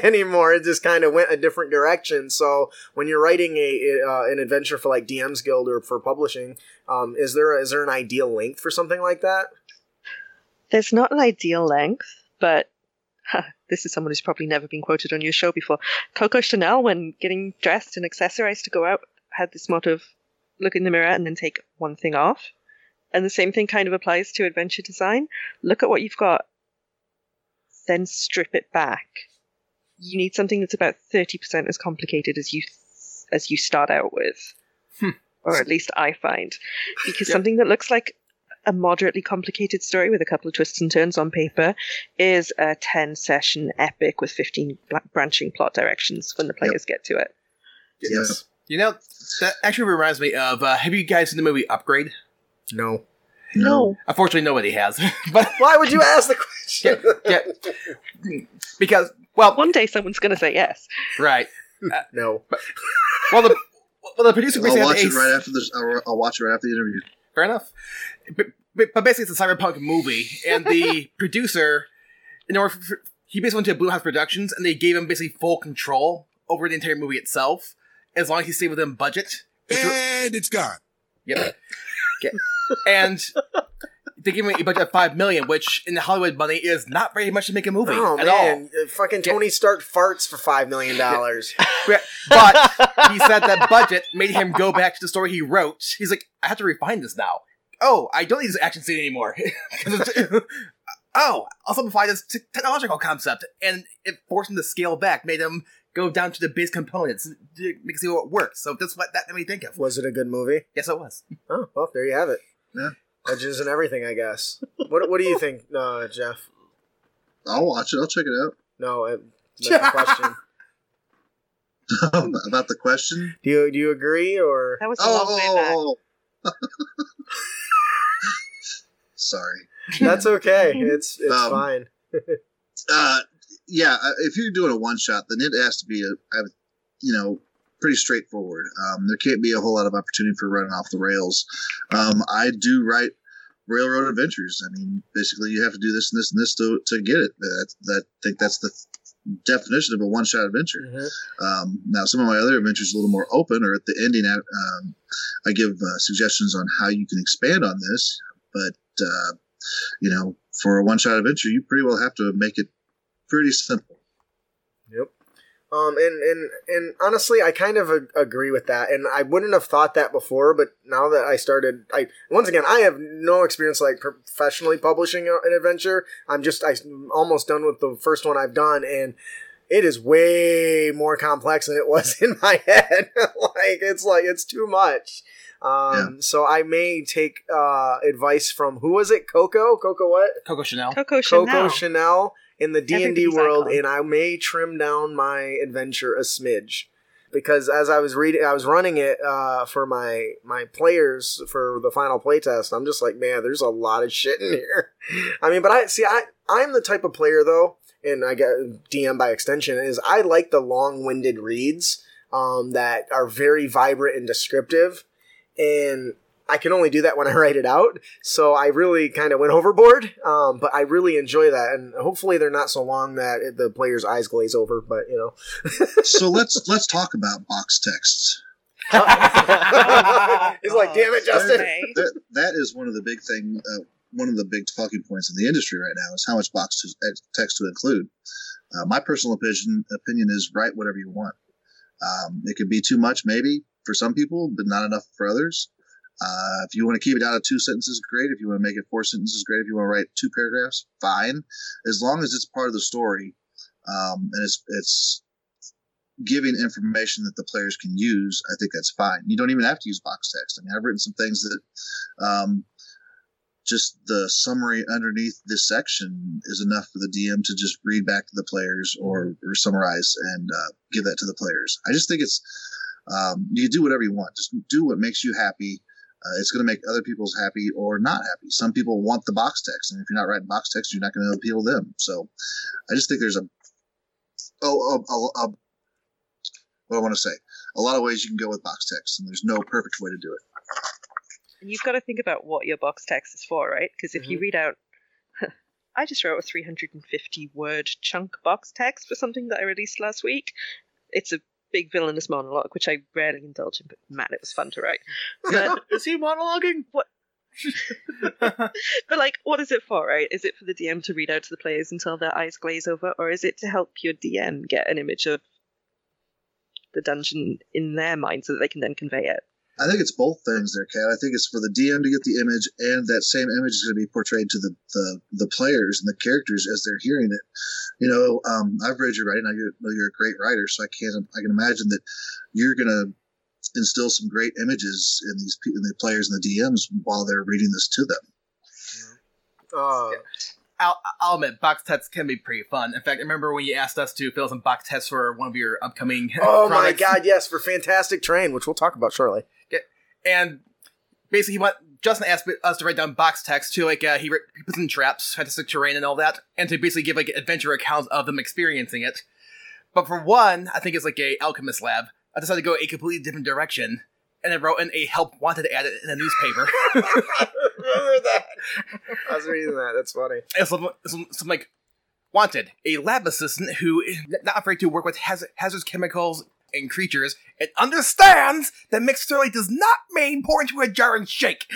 anymore. It just kind of went a different direction. So when you're writing an adventure for like DMs Guild or for publishing, is there an ideal length for something like that? There's not an ideal length, but this is someone who's probably never been quoted on your show before. Coco Chanel, when getting dressed and accessorized to go out, had this motto of look in the mirror and then take one thing off. And the same thing kind of applies to adventure design. Look at what you've got, then strip it back. You need something that's about 30% as complicated as you start out with. Or at least I find. Because something that looks like a moderately complicated story with a couple of twists and turns on paper is a 10-session epic with 15 branching plot directions when the players get to it. Yes. You know, that actually reminds me of, have you guys seen the movie Upgrade? No. Unfortunately, nobody has. But why would you ask the question? Yeah. Because, well, one day someone's going to say yes. Right. No. But, well, the producer basically I'll watch it right after the interview. Fair enough. But basically, it's a cyberpunk movie, and the producer, he basically went to Blue House Productions, and they gave him basically full control over the entire movie itself, as long as he stayed within budget. And it's gone. Yep. Okay. And they gave him a budget of $5 million, which in the Hollywood money is not very much to make a movie at all. Fucking Tony Stark farts for $5 million. But he said that budget made him go back to the story he wrote. He's like, I have to refine this now. Oh, I don't need this action scene anymore. Oh, I'll simplify this technological concept, and it forced him to scale back, made him go down to the base components, make it see what works. So that's what that made me think of. Was it a good movie? Yes, it was. Oh, well, there you have it. Yeah. Edges and everything, I guess. What do you think, Jeff? I'll watch it. I'll check it out. No, the question. About the question? Do you agree, or? That was a long way back. Sorry. That's okay. It's fine. Yeah, if you're doing a one-shot, then it has to be, pretty straightforward. There can't be a whole lot of opportunity for running off the rails. I do write railroad adventures. I mean, basically, you have to do this and this and this to get it. I think that's the definition of a one-shot adventure. Mm-hmm. Now, some of my other adventures are a little more open, or at the ending, I give suggestions on how you can expand on this. But, for a one-shot adventure, you pretty well have to make it pretty simple. Yep. And honestly, I kind of agree with that. And I wouldn't have thought that before, but now that I started, I have no experience like professionally publishing an adventure. I'm almost done with the first one I've done, and it is way more complex than it was in my head. It's too much. So I may take advice from, who was it? Coco what? Coco Chanel. Coco Chanel. In the D&D world, and I may trim down my adventure a smidge, because as I was running it for my players for the final playtest, I'm just like, man, there's a lot of shit in here. I mean, but I'm the type of player though, and I got DM by extension, is I like the long-winded reads that are very vibrant and descriptive, and I can only do that when I write it out, so I really kind of went overboard, but I really enjoy that, and hopefully they're not so long that the player's eyes glaze over, but, So let's talk about box texts. He's like, damn it, Justin! That is one of the big thing, one of the big talking points in the industry right now, is how much box text to include. My personal opinion is write whatever you want. It could be too much, maybe, for some people, but not enough for others. If you want to keep it down to 2 sentences, great. If you want to make it 4 sentences, great. If you want to write 2 paragraphs, fine. As long as it's part of the story, and it's giving information that the players can use, I think that's fine. You don't even have to use box text. I mean, I've written some things that just the summary underneath this section is enough for the DM to just read back to the players or summarize and give that to the players. I just think it's you do whatever you want. Just do what makes you happy. It's going to make other people's happy or not happy. Some people want the box text, and if you're not writing box text, you're not going to appeal to them. So I just think there's a lot of ways you can go with box text, and there's no perfect way to do it. And you've got to think about what your box text is for, right? Because if you read out, I just wrote a 350-word chunk box text for something that I released last week. It's a big villainous monologue, which I rarely indulge in, but man, it was fun to write. But, is he monologuing? What? But like, what is it for, right? Is it for the DM to read out to the players until their eyes glaze over, or is it to help your DM get an image of the dungeon in their mind so that they can then convey it? I think it's both things there, Kat. I think it's for the DM to get the image, and that same image is going to be portrayed to the players and the characters as they're hearing it. You know, I've read your writing. I know you're a great writer, so I can imagine that you're going to instill some great images in these in the players and the DMs while they're reading this to them. I'll admit, box tests can be pretty fun. In fact, I remember when you asked us to fill some box tests for one of your upcoming products. My God, yes, for Fantastic Terrain, which we'll talk about shortly. And basically, Justin asked us to write down box text to, like, he puts in traps, Fantastic Terrain and all that, and to basically give, like, adventure accounts of them experiencing it. But for one, I think it's like a alchemist lab, I decided to go a completely different direction, and I wrote in a help wanted ad in a newspaper. Remember that? I was reading that. That's funny. It's something like, wanted, a lab assistant who is not afraid to work with hazardous chemicals and creatures, and understands that mixed thoroughly does not mean pour into a jar and shake.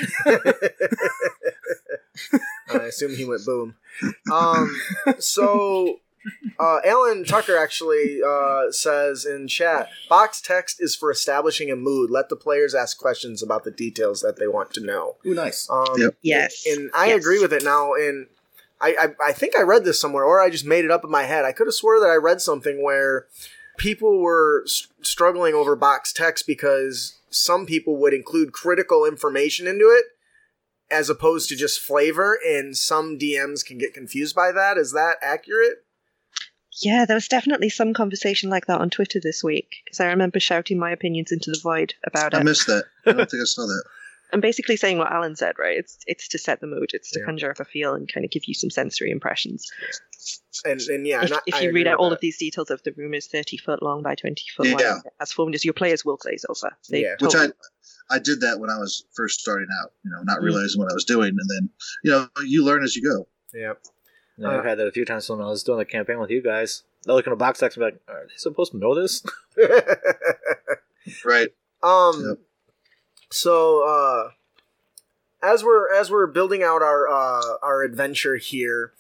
I assume he went boom. Alan Tucker actually says in chat, box text is for establishing a mood. Let the players ask questions about the details that they want to know. Ooh, nice. Yes. And I agree with it now. And I think I read this somewhere, or I just made it up in my head. I could have swore that I read something where people were struggling over box text because some people would include critical information into it as opposed to just flavor, and some DMs can get confused by that. Is that accurate? Yeah, there was definitely some conversation like that on Twitter this week, because I remember shouting my opinions into the void about it. I missed that. I don't think I saw that. I'm basically saying what Alan said, right? It's to set the mood. It's to conjure up a feel and kind of give you some sensory impressions. And If you read out all of these details of the room is 30 foot long by 20 foot wide, as formed as your players will glaze over. Which I did that when I was first starting out, you know, not realizing what I was doing. And then, you know, you learn as you go. Yeah. No, I've had that a few times when I was doing the campaign with you guys. They're looking at box text and be like, are they supposed to know this? Right. So as we're building out our adventure here,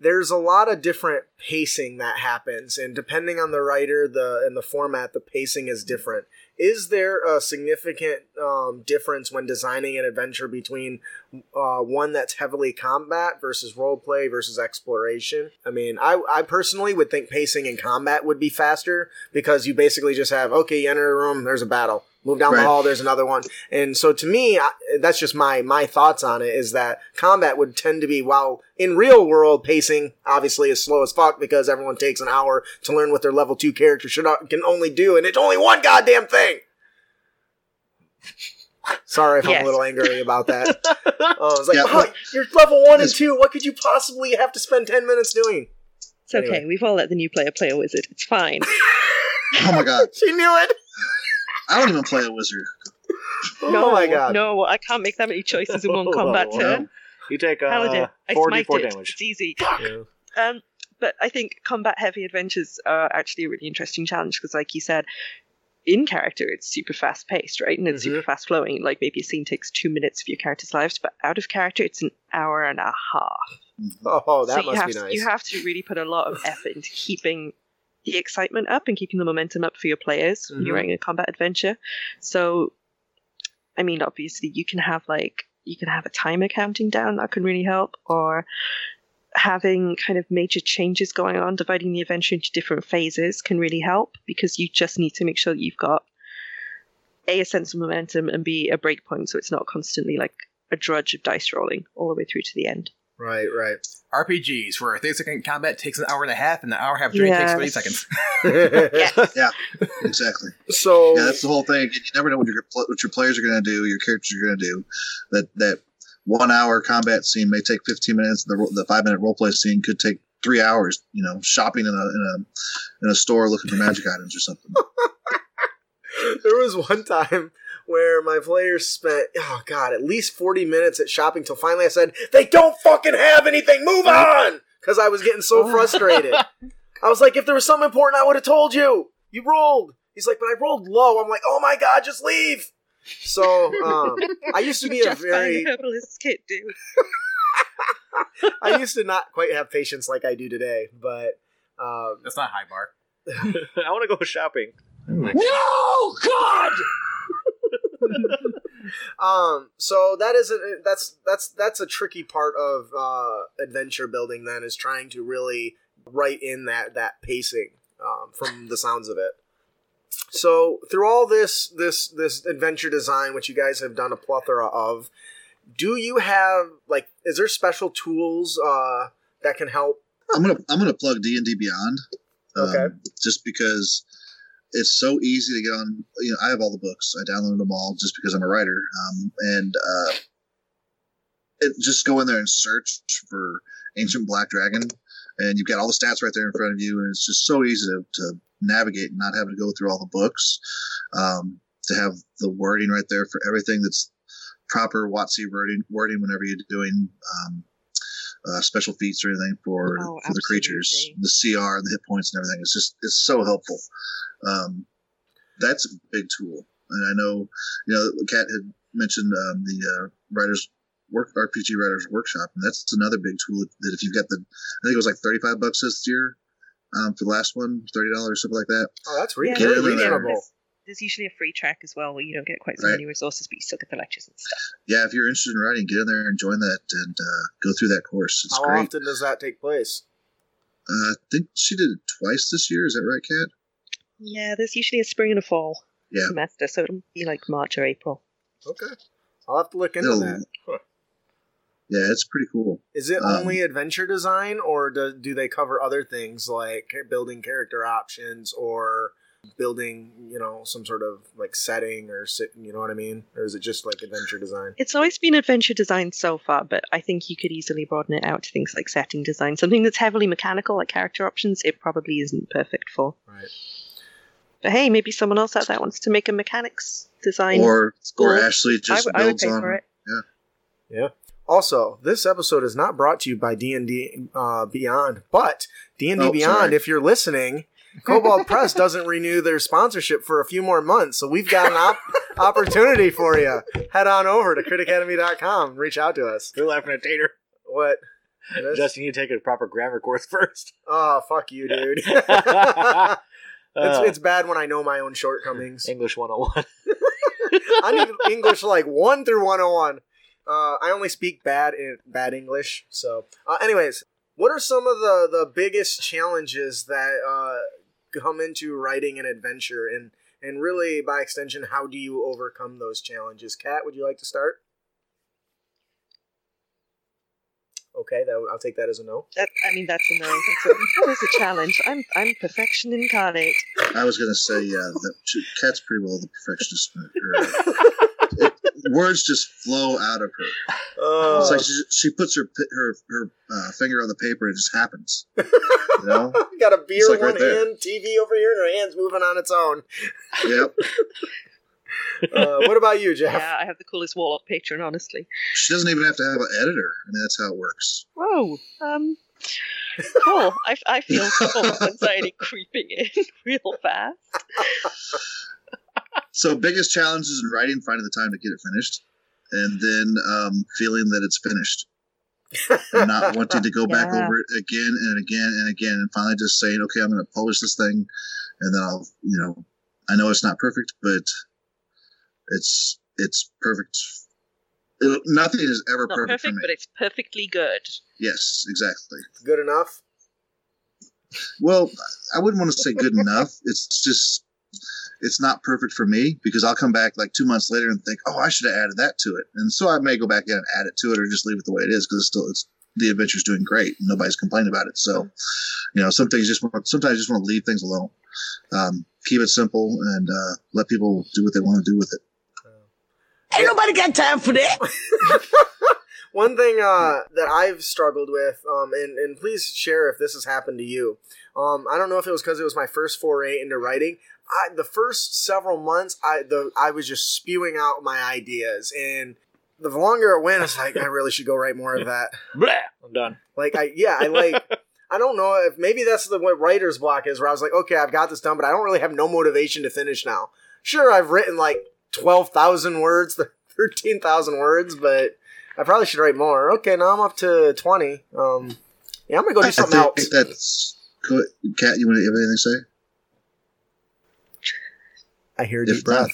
there's a lot of different pacing that happens, and depending on the writer and the format, the pacing is different. Is there a significant difference when designing an adventure between one that's heavily combat versus roleplay versus exploration? I mean, I personally would think pacing in combat would be faster, because you basically just have, okay, you enter a room, there's a battle. Move down the hall, there's another one. And so to me, that's just my thoughts on it, is that combat would tend to be, while in real world, pacing obviously is slow as fuck because everyone takes an hour to learn what their level 2 character can only do, and it's only one goddamn thing! Sorry if I'm a little angry about that. It's like, you're level 1 and 2, what could you possibly have to spend 10 minutes doing? It's okay, anyway. We've all let the new player play a wizard, it's fine. Oh my god. She knew it! I don't even play a wizard. No, oh my god. No, I can't make that many choices in one combat turn. You take 4d4 damage. It's easy. Yeah. But I think combat-heavy adventures are actually a really interesting challenge, because like you said, in character, it's super fast-paced, right? And it's super fast-flowing. Like, maybe a scene takes 2 minutes of your character's lives, but out of character, it's an hour and a half. Oh, that must be nice. You have to really put a lot of effort into keeping the excitement up and keeping the momentum up for your players when you're running a combat adventure. So, I mean, obviously you can have a timer counting down, that can really help, or having kind of major changes going on, dividing the adventure into different phases can really help, because you just need to make sure that you've got a sense of momentum and b a breakpoint, so it's not constantly like a drudge of dice rolling all the way through to the end. Right, right. RPGs where 30-second combat takes an hour and a half, and the hour and a half journey takes 30 seconds. Yeah, exactly. So yeah, that's the whole thing. You never know what your players are going to do, your characters are going to do. That 1 hour combat scene may take 15 minutes. The 5 minute roleplay scene could take 3 hours. You know, shopping in a store looking for magic items or something. There was one time where my players spent, at least 40 minutes at shopping till finally I said, they don't fucking have anything, move on! Because I was getting so frustrated. I was like, if there was something important, I would have told you. You rolled. He's like, but I rolled low. I'm like, oh my god, just leave! So, I used to be a very... I used to not quite have patience like I do today, but... That's not high bar. I want to go shopping. Oh no, God! So that's a tricky part of adventure building, then, is trying to really write in that pacing from the sounds of it. So through all this adventure design, which you guys have done a plethora of, do you have is there special tools that can help? I'm gonna plug D&D Beyond, just because. It's so easy to get on. You know, I have all the books. I downloaded them all just because I'm a writer. Just go in there and search for Ancient Black Dragon, and you've got all the stats right there in front of you. And it's just so easy to navigate and not having to go through all the books. To have the wording right there for everything that's proper WotC wording whenever you're doing special feats or anything for the creatures, the CR, the hit points, and everything. It's so helpful. That's a big tool, and I know Kat had mentioned the RPG Writers Workshop, and that's another big tool that if you've got I think it was like $35 this year for the last one, $30 something like that. Oh, that's really reasonable. There's usually a free track as well where you don't get quite so many resources, but you still get the lectures and stuff. Yeah, if you're interested in writing, get in there and join that and go through that course. It's great. How often does that take place? I think she did it twice this year. Is that right, Kat? Yeah, there's usually a spring and a fall semester, so it'll be like March or April. Okay. I'll have to look into that. Huh. Yeah, it's pretty cool. Is it only adventure design, or do they cover other things like building character options or building, some sort of setting or you know what I mean? Or is it just adventure design? It's always been adventure design so far, but I think you could easily broaden it out to things like setting design. Something that's heavily mechanical, like character options, it probably isn't perfect for. Right. But hey, maybe someone else out there wants to make a mechanics design. Or Ashley just builds on it. Yeah. Yeah. Also, this episode is not brought to you by D&D Beyond, but D&D Beyond, if you're listening, Kobold Press doesn't renew their sponsorship for a few more months, so we've got an opportunity for you. Head on over to CritAcademy.com. Reach out to us. You're laughing at Tater. What? Justin, you need to take a proper grammar course first. Oh, fuck you, dude. It's bad when I know my own shortcomings. English 101. I need English 1 through 101. I only speak bad English. So, anyways, what are some of the biggest challenges that come into writing an adventure? And really, by extension, how do you overcome those challenges? Kat, would you like to start? Okay, I'll take that as a no. That's a no. That is a challenge. I'm perfection incarnate. I was going to say, Kat's pretty well the perfectionist. Words just flow out of her. Oh. It's like she puts her finger on the paper and it just happens. You know? Got a beer in one hand, TV over here, and her hand's moving on its own. Yep. What about you, Jeff? Yeah, I have the coolest wall up patron, honestly. She doesn't even have to have an editor. That's how it works. Whoa. Cool. I feel anxiety creeping in real fast. So biggest challenges in writing, finding the time to get it finished, and then feeling that it's finished. And not wanting to go back over it again and again and again, and finally just saying, okay, I'm going to publish this thing, and then I'll, I know it's not perfect, but... It's perfect. Nothing is ever perfect for me. But it's perfectly good. Yes, exactly. Good enough? Well, I wouldn't want to say good enough. It's just, it's not perfect for me, because I'll come back 2 months later and think, oh, I should have added that to it. And so I may go back in and add it to it, or just leave it the way it is, because it's still, it's the adventure's doing great. And nobody's complained about it. So, you know, sometimes just want to leave things alone. Keep it simple and let people do what they want to do with it. Ain't nobody got time for that. One thing that I've struggled with, and please share if this has happened to you. I don't know if it was because it was my first foray into writing. The first several months, I was just spewing out my ideas, and the longer it went, it's like I really should go write more of that. Blah, I'm done. I don't know if maybe that's what writer's block is, where I was like, okay, I've got this done, but I don't really have no motivation to finish now. Sure, I've written like 12,000 words, 13,000 words, but I probably should write more. Okay, now I'm up to 20. Yeah, I'm gonna go do something else. That's good. Cat, you want to have anything to say? I hear deep breath.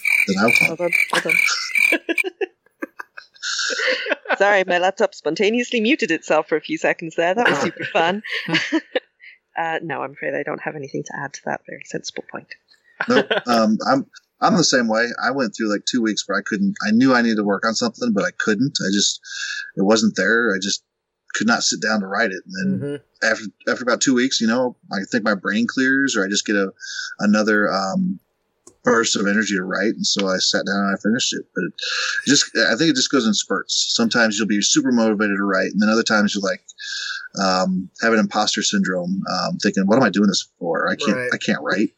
Sorry, my laptop spontaneously muted itself for a few seconds there. That was super fun. No, I'm afraid I don't have anything to add to that very sensible point. No, I'm the same way. I went through like 2 weeks where I couldn't. I knew I needed to work on something, but I couldn't. It wasn't there. I just could not sit down to write it. And then after about 2 weeks, you know, I think my brain clears, or I just get another burst of energy to write, and so I sat down and I finished it. But I think it just goes in spurts. Sometimes you'll be super motivated to write, and then other times you're like having imposter syndrome, thinking, "What am I doing this for? I can't write.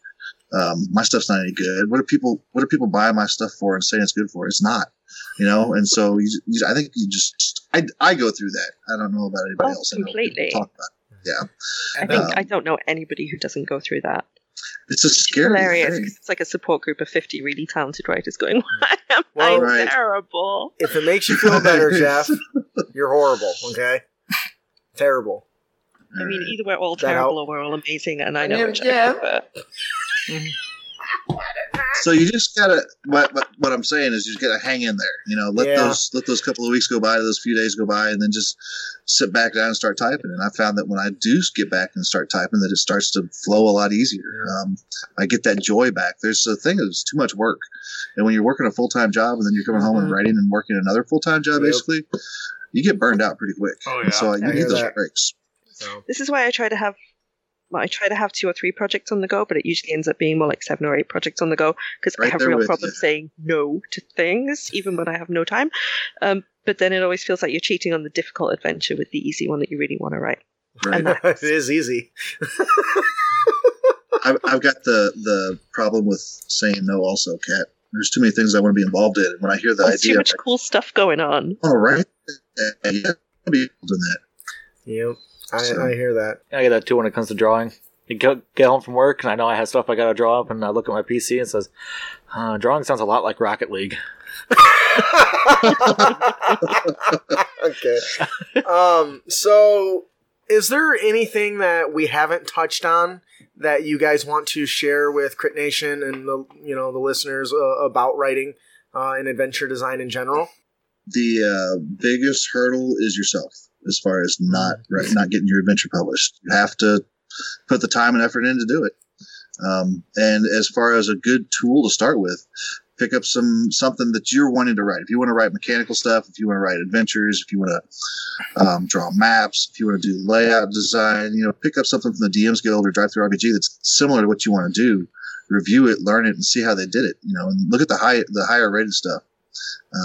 My stuff's not any good. What are people buying my stuff for and saying it's good for? It's not, you know." And so I think you just I go through that. I don't know about anybody else. Completely. I know people talk about it. Yeah. I think I don't know anybody who doesn't go through that. It's scary hilarious thing. It's like a support group of 50 really talented writers going, "Why am I terrible?" If it makes you feel better, Jeff, you're horrible. Okay, terrible. I mean, either we're all terrible or we're all amazing, and I know which I prefer. So you just gotta. What I'm saying is, you just gotta hang in there. You know, let those couple of weeks go by, those few days go by, and then just sit back down and start typing. And I found that when I do get back and start typing, that it starts to flow a lot easier. I get that joy back. There's a thing that's too much work, and when you're working a full time job and then you're coming home and writing and working another full time job, basically, you get burned out pretty quick. Oh yeah, and so you need those breaks. So. This is why I try to have. Well, I try to have 2 or 3 projects on the go, but it usually ends up being more like 7 or 8 projects on the go because I have real problems saying no to things, even when I have no time. But then it always feels like you're cheating on the difficult adventure with the easy one that you really want to write. Right. It is easy. I've got the problem with saying no also, Kat. There's too many things I want to be involved in. When I hear the idea, too much cool stuff going on. All right. Yeah, I'll be involved in that. Yep. I hear that. I get that too when it comes to drawing. You get home from work, and I know I have stuff I got to draw up, and I look at my PC and it says, drawing sounds a lot like Rocket League. Okay. So is there anything that we haven't touched on that you guys want to share with Crit Nation and the listeners about writing and adventure design in general? The biggest hurdle is yourself. As far as not getting your adventure published, you have to put the time and effort in to do it. And as far as a good tool to start with, pick up something that you're wanting to write. If you want to write mechanical stuff, if you want to write adventures, if you want to draw maps, if you want to do layout design, you know, pick up something from the DMs Guild or Drive Through RPG that's similar to what you want to do. Review it, learn it, and see how they did it. You know, and look at the higher rated stuff.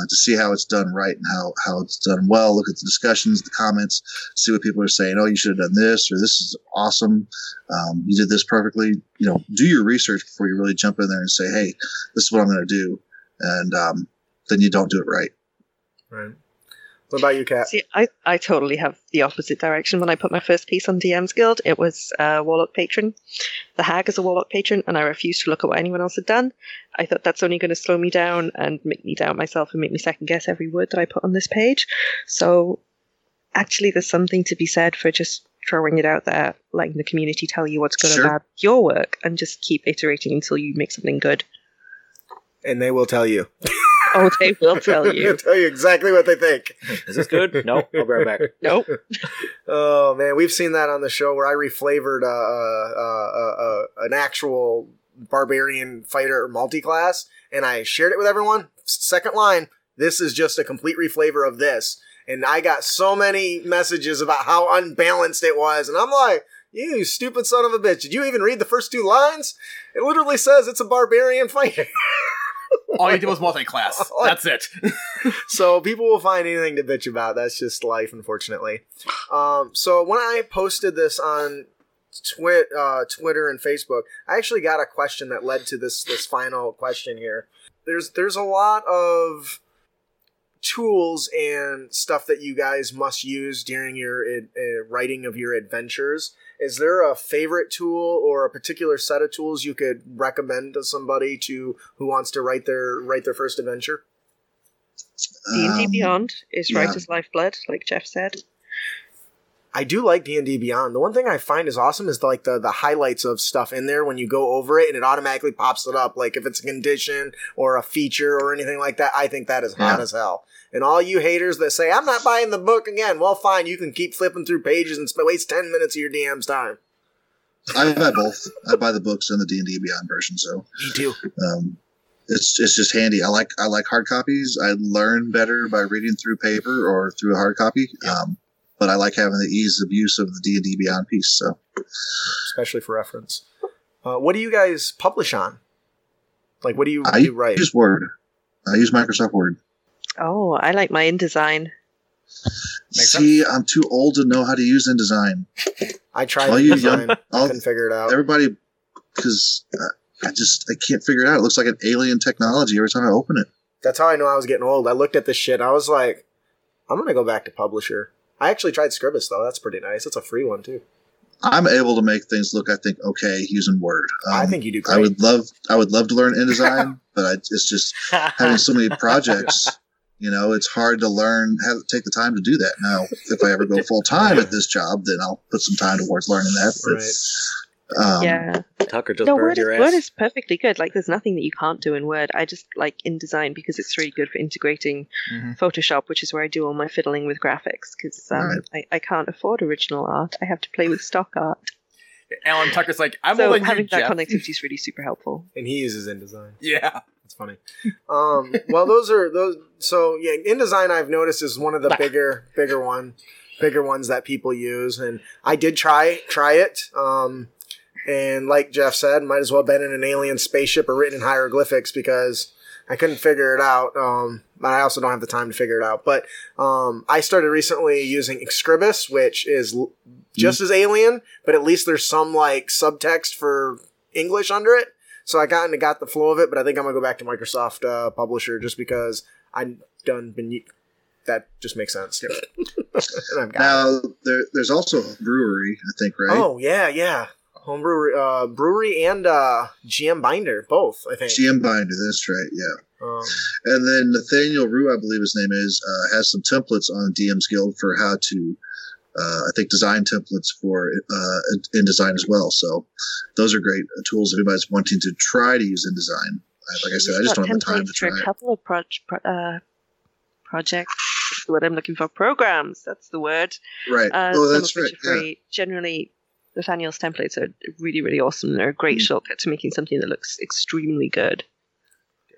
To see how it's done right and how it's done well. Look at the discussions, the comments, see what people are saying. Oh, you should have done this, or this is awesome. You did this perfectly. You know, do your research before you really jump in there and say, hey, this is what I'm going to do. And then you don't do it right. Right. What about you, Kat? See, I totally have the opposite direction. When I put my first piece on DM's Guild, it was Warlock Patron. The Hag is a Warlock Patron, and I refused to look at what anyone else had done. I thought that's only going to slow me down and make me doubt myself and make me second-guess every word that I put on this page. So actually there's something to be said for just throwing it out there, letting the community tell you what's good or bad your work, and just keep iterating until you make something good. And they will tell you. Oh, they will tell you. They'll tell you exactly what they think. Is this good? No. I'll be right back. Nope. Oh, man. We've seen that on the show where I reflavored an actual barbarian fighter multi-class, and I shared it with everyone. Second line, this is just a complete reflavor of this. And I got so many messages about how unbalanced it was. And I'm like, you stupid son of a bitch. Did you even read the first two lines? It literally says it's a barbarian fighter. All you did was multi-class. That's it. So people will find anything to bitch about. That's just life, unfortunately. So when I posted this on Twitter and Facebook, I actually got a question that led to this final question here. There's a lot of tools and stuff that you guys must use during your writing of your adventures. Is there a favorite tool or a particular set of tools you could recommend to somebody who wants to write their first adventure? D&D Beyond is writer's lifeblood, like Jeff said. I do like D&D Beyond. The one thing I find is awesome is the highlights of stuff in there when you go over it, and it automatically pops it up. Like if it's a condition or a feature or anything like that, I think that is hot as hell. And all you haters that say, I'm not buying the book again, well, fine. You can keep flipping through pages and waste 10 minutes of your DM's time. I buy both. I buy the books and the D&D Beyond version. So me too. It's just handy. I like hard copies. I learn better by reading through paper or through a hard copy. But I like having the ease of use of the D&D Beyond piece, so especially for reference. What do you guys publish on? Like, what do you write? I use Word. I use Microsoft Word. Oh, I like my InDesign. See, I'm too old to know how to use InDesign. I tried InDesign. I couldn't figure it out. Everybody, because I can't figure it out. It looks like an alien technology every time I open it. That's how I know I was getting old. I looked at this shit. I was like, I'm going to go back to Publisher. I actually tried Scribus, though. That's pretty nice. It's a free one, too. I'm able to make things look, I think, okay using Word. I think you do great. I would love to learn InDesign, but it's just having so many projects, you know, it's hard to learn how to take the time to do that. Now, if I ever go full-time at this job, then I'll put some time towards learning that. But, right. Tucker just burned your ass. Word is perfectly good. Like, there's nothing that you can't do in Word. I just like InDesign because it's really good for integrating Photoshop, which is where I do all my fiddling with graphics because I can't afford original art. I have to play with stock art. Alan Tucker's like, I'm so having that connectivity is really super helpful. And he uses InDesign. Yeah. That's funny. Well, those. So yeah, InDesign I've noticed is one of the bigger ones that people use. And I did try it. And like Jeff said, might as well have been in an alien spaceship or written in hieroglyphics because I couldn't figure it out. But I also don't have the time to figure it out. But I started recently using Scribus, which is just as alien, but at least there's some like subtext for English under it. So I got the flow of it, but I think I'm going to go back to Microsoft Publisher just because I've done been. That just makes sense. Now, there's also a brewery, I think, right? Oh, yeah. Homebrewery, brewery, and GM Binder, both, I think. GM Binder, that's right, yeah. And then Nathaniel Rue, I believe his name is, has some templates on DMs Guild for how to, I think, design templates for InDesign as well. So those are great tools if anybody's wanting to try to use InDesign. Like I said, I just don't have the time to try it. A couple of projects, what I'm looking for, programs, that's the word. Right. That's right. Yeah. Generally, Nathaniel's templates are really, really awesome. They're a great shortcut to making something that looks extremely good.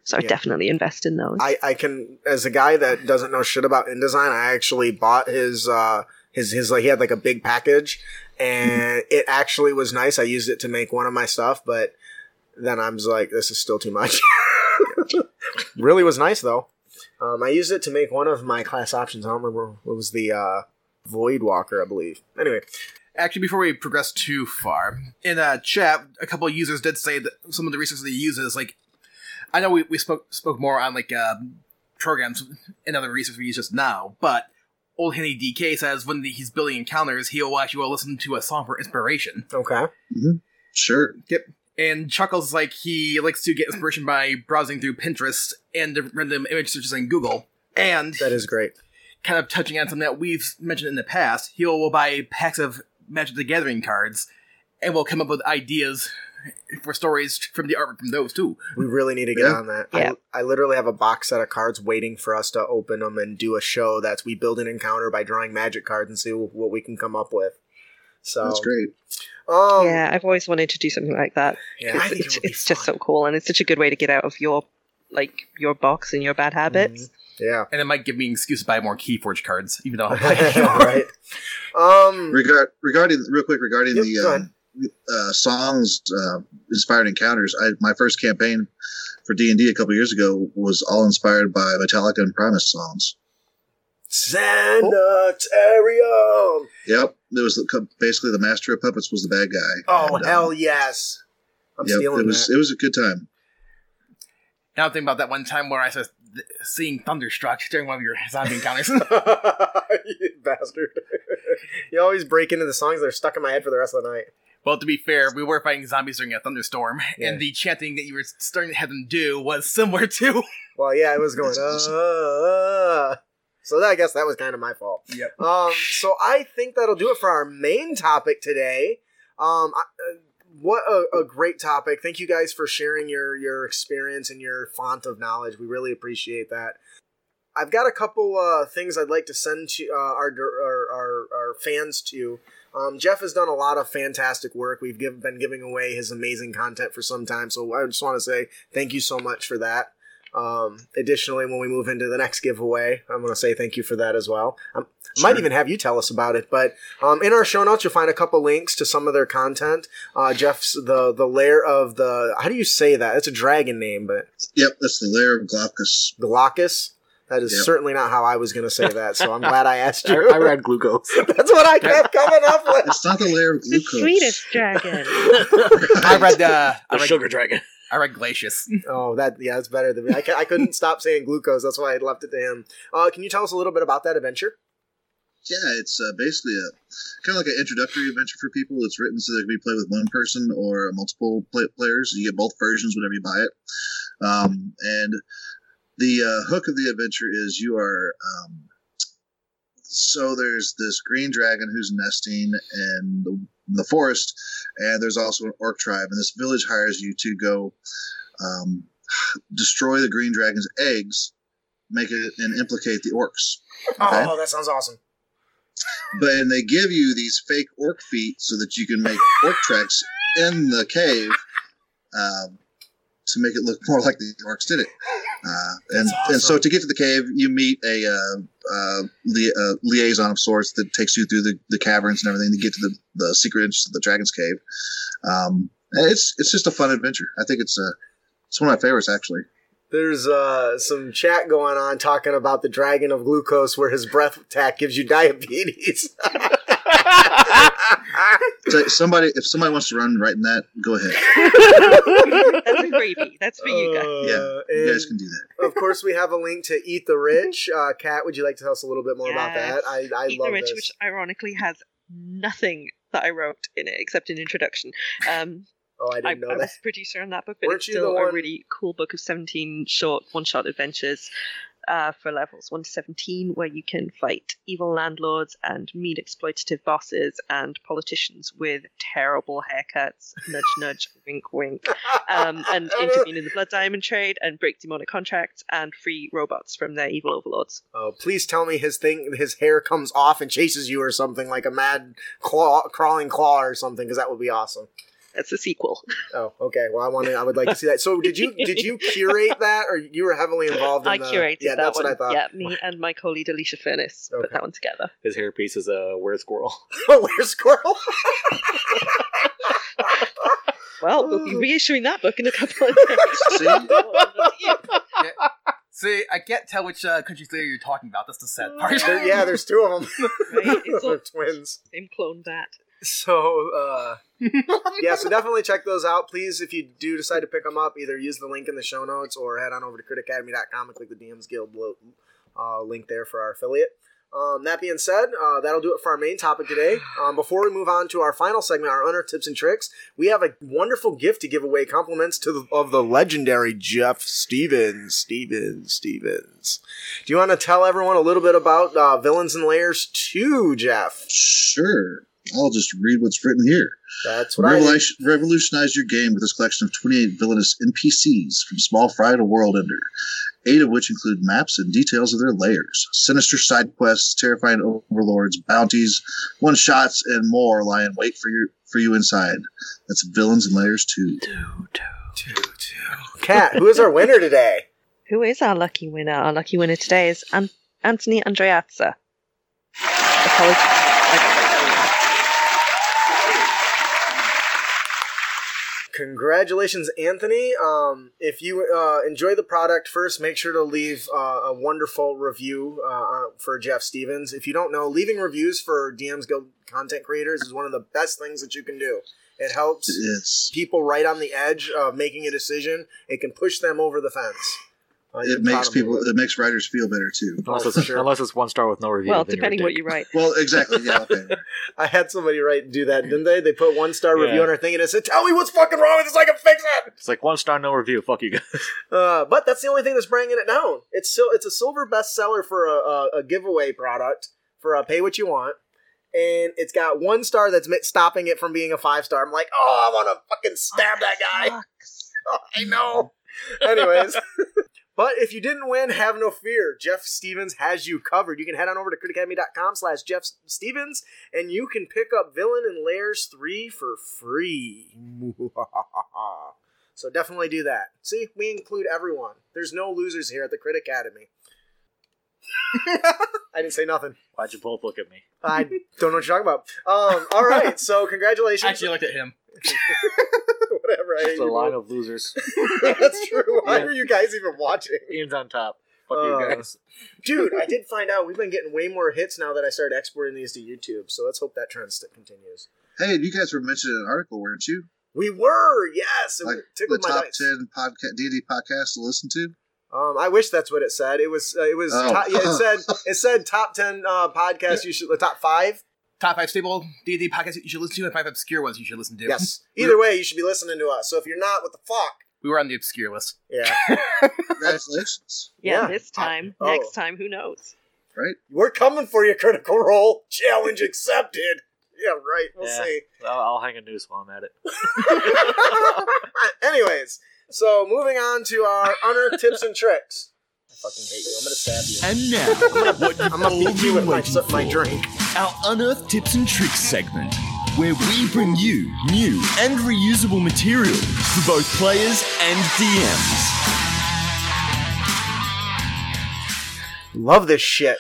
So I definitely invest in those. I can, as a guy that doesn't know shit about InDesign, I actually bought his like he had like a big package, and it actually was nice. I used it to make one of my stuff, but then I was like, this is still too much. Really was nice though. I used it to make one of my class options. I don't remember what was the Void Walker, I believe. Anyway. Actually, before we progress too far, in chat, a couple of users did say that some of the resources they use is, like, I know we spoke more on, like, programs and other resources we use just now, but Old Henny DK says when he's building encounters, he'll actually listen to a song for inspiration. Okay. Mm-hmm. Sure. Yep. And Chuckles, like, he likes to get inspiration by browsing through Pinterest and random image searches on Google. And that is great. Kind of touching on something that we've mentioned in the past, he'll buy packs of Magic the Gathering cards, and we'll come up with ideas for stories from the artwork from those, too. We really need to get on that. Yeah. I literally have a box set of cards waiting for us to open them and do a show that's we build an encounter by drawing Magic cards and see what we can come up with. So that's great. Yeah, I've always wanted to do something like that. Yeah, I think it's just so cool, and it's such a good way to get out of your box and your bad habits. Yeah. And it might give me an excuse to buy more Keyforge cards, even though I'll buy right. Regarding the songs inspired encounters, my first campaign for D&D a couple years ago was all inspired by Metallica and Primus songs. Xanatharium. Yep, it was basically the Master of Puppets was the bad guy. Oh, and, hell yes! I'm stealing that. It was a good time. Now I'm thinking about that one time where I was seeing Thunderstruck during one of your zombie encounters. You bastard! You always break into the songs that are stuck in my head for the rest of the night. Well, to be fair, we were fighting zombies during a thunderstorm, and the chanting that you were starting to have them do was similar to. Well, yeah, it was going. So I guess that was kind of my fault. Yep. So I think that'll do it for our main topic today. What a great topic. Thank you guys for sharing your experience and your font of knowledge. We really appreciate that. I've got a couple things I'd like to send to our fans to. Jeff has done a lot of fantastic work. We've been giving away his amazing content for some time. So I just want to say thank you so much for that. Additionally, when we move into the next giveaway, I'm going to say thank you for that as well. I might even have you tell us about it, but in our show notes, you'll find a couple links to some of their content. Jeff's the lair of the... How do you say that? It's a dragon name, but... Yep, that's the lair of Glaucus. Glaucus? That is certainly not how I was going to say that, so I'm glad I asked you. I read glucose. That's what I kept coming up with. It's not the lair of glucose. The sweetest dragon. I read the sugar dragon. I read Glacius. Oh, that's better than me. I couldn't stop saying glucose. That's why I left it to him. Can you tell us a little bit about that adventure? Yeah, it's basically a kind of like an introductory adventure for people. It's written so they can be played with one person or multiple players. You get both versions whenever you buy it. And the hook of the adventure is you are... So there's this green dragon who's nesting in the forest, and there's also an orc tribe, and this village hires you to go destroy the green dragon's eggs, make it and implicate the orcs. Okay? Oh, that sounds awesome. But and they give you these fake orc feet so that you can make orc tracks in the cave to make it look more like the orcs did it. And so to get to the cave, you meet a liaison of sorts that takes you through the caverns and everything to get to the secret entrance of the dragon's cave. And it's just a fun adventure. I think it's one of my favorites, actually. There's some chat going on talking about the dragon of glucose where his breath attack gives you diabetes. If somebody wants to run right in that, go ahead. That's a freebie. That's for you guys. Yeah, you guys can do that. Of course, we have a link to Eat the Rich. Kat, would you like to tell us a little bit more about that? I Eat love the Rich, this. Which ironically has nothing that I wrote in it except an introduction. I didn't know that. I was a producer on that book, but it's still a really cool book of 17 short one-shot adventures. For levels 1 to 17, where you can fight evil landlords and meet exploitative bosses and politicians with terrible haircuts, nudge, nudge, wink, wink, and intervene in the blood diamond trade and break demonic contracts and free robots from their evil overlords. Oh, please tell me his hair comes off and chases you or something like a mad crawling claw or something, because that would be awesome. That's a sequel. Oh, okay. Well, I would like to see that. So, did you curate that, or you were heavily involved in that? I curated that one. Yeah, that's what I thought. Yeah, me and my co-lead Alicia Furness put that one together. His hairpiece is a were-squirrel. A were-squirrel? Well, we'll be reissuing that book in a couple of days. See, I can't tell which country theory you're talking about. That's the sad part. Yeah, there's two of them. Right? It's all twins. Same clone bat. So, so definitely check those out. Please, if you do decide to pick them up, either use the link in the show notes or head on over to CritAcademy.com and click the DMs Guild link there for our affiliate. That being said, that'll do it for our main topic today. Before we move on to our final segment, our Honor Tips and Tricks, we have a wonderful gift to give away, compliments of the legendary Jeff Stevens. Do you want to tell everyone a little bit about Villains and Lairs 2, Jeff? Sure. I'll just read what's written here. That's what Revolutionize your game with this collection of 28 villainous NPCs from Small Fry to World Ender, 8 of which include maps and details of their lairs. Sinister side quests, terrifying overlords, bounties, one-shots, and more lie in wait for you inside. That's Villains and Lairs 2. Cat, who is our winner today? Who is our lucky winner? Our lucky winner today is Anthony Andreazza. Congratulations, Anthony. If you enjoy the product, first make sure to leave a wonderful review for Jeff Stevens. If you don't know, leaving reviews for DMs Guild content creators is one of the best things that you can do. It helps people right on the edge of making a decision. It can push them over the fence. It makes writers feel better too. Unless it's one star with no review. Well, depending what you write. Well, exactly. Yeah. Okay. I had somebody do that, didn't they? They put one star review on our thing and it said, "Tell me what's fucking wrong with this. I can fix it." It's like one star, no review. Fuck you guys. But that's the only thing that's bringing it down. It's a silver bestseller for a giveaway product for pay what you want, and it's got one star that's stopping it from being a 5-star. I'm like, oh, I want to fucking stab that guy. Oh, I know. Anyways. But if you didn't win, have no fear. Jeff Stevens has you covered. You can head on over to CritAcademy.com/Jeff Stevens, and you can pick up Villains and Lairs 2 for free. So definitely do that. See, we include everyone. There's no losers here at the Crit Academy. I didn't say nothing. Why'd you both look at me? I don't know what you're talking about. All right, so congratulations. Actually, I looked at him. Whatever. It's a line of losers. That's true. Why were you guys even watching? Ian's on top. Fuck you guys. Dude, I did find out we've been getting way more hits now that I started exporting these to YouTube, so let's hope that trend continues. Hey, you guys were mentioning an article, weren't you? We were, yes. Like the top 10 D&D podcasts to listen to? I wish that's what it said. It was. Oh. It said top 10 podcasts. You should top 5. Top 5 stable D&D podcasts you should listen to, and 5 obscure ones you should listen to. Yes. Either way, you should be listening to us. So if you're not, what the fuck? We were on the obscure list. Yeah. Congratulations. Yeah, this time. Next time, who knows? Right. We're coming for you, Critical Role. Challenge accepted. Yeah, right. We'll see. I'll hang a noose while I'm at it. Anyways, so moving on to our unearthed tips and tricks. I fucking hate you. I'm going to stab you. And now, I'm going to beat you with my drink. Our Unearthed Tips and Tricks segment, where we bring you new and reusable material for both players and DMs. Love this shit.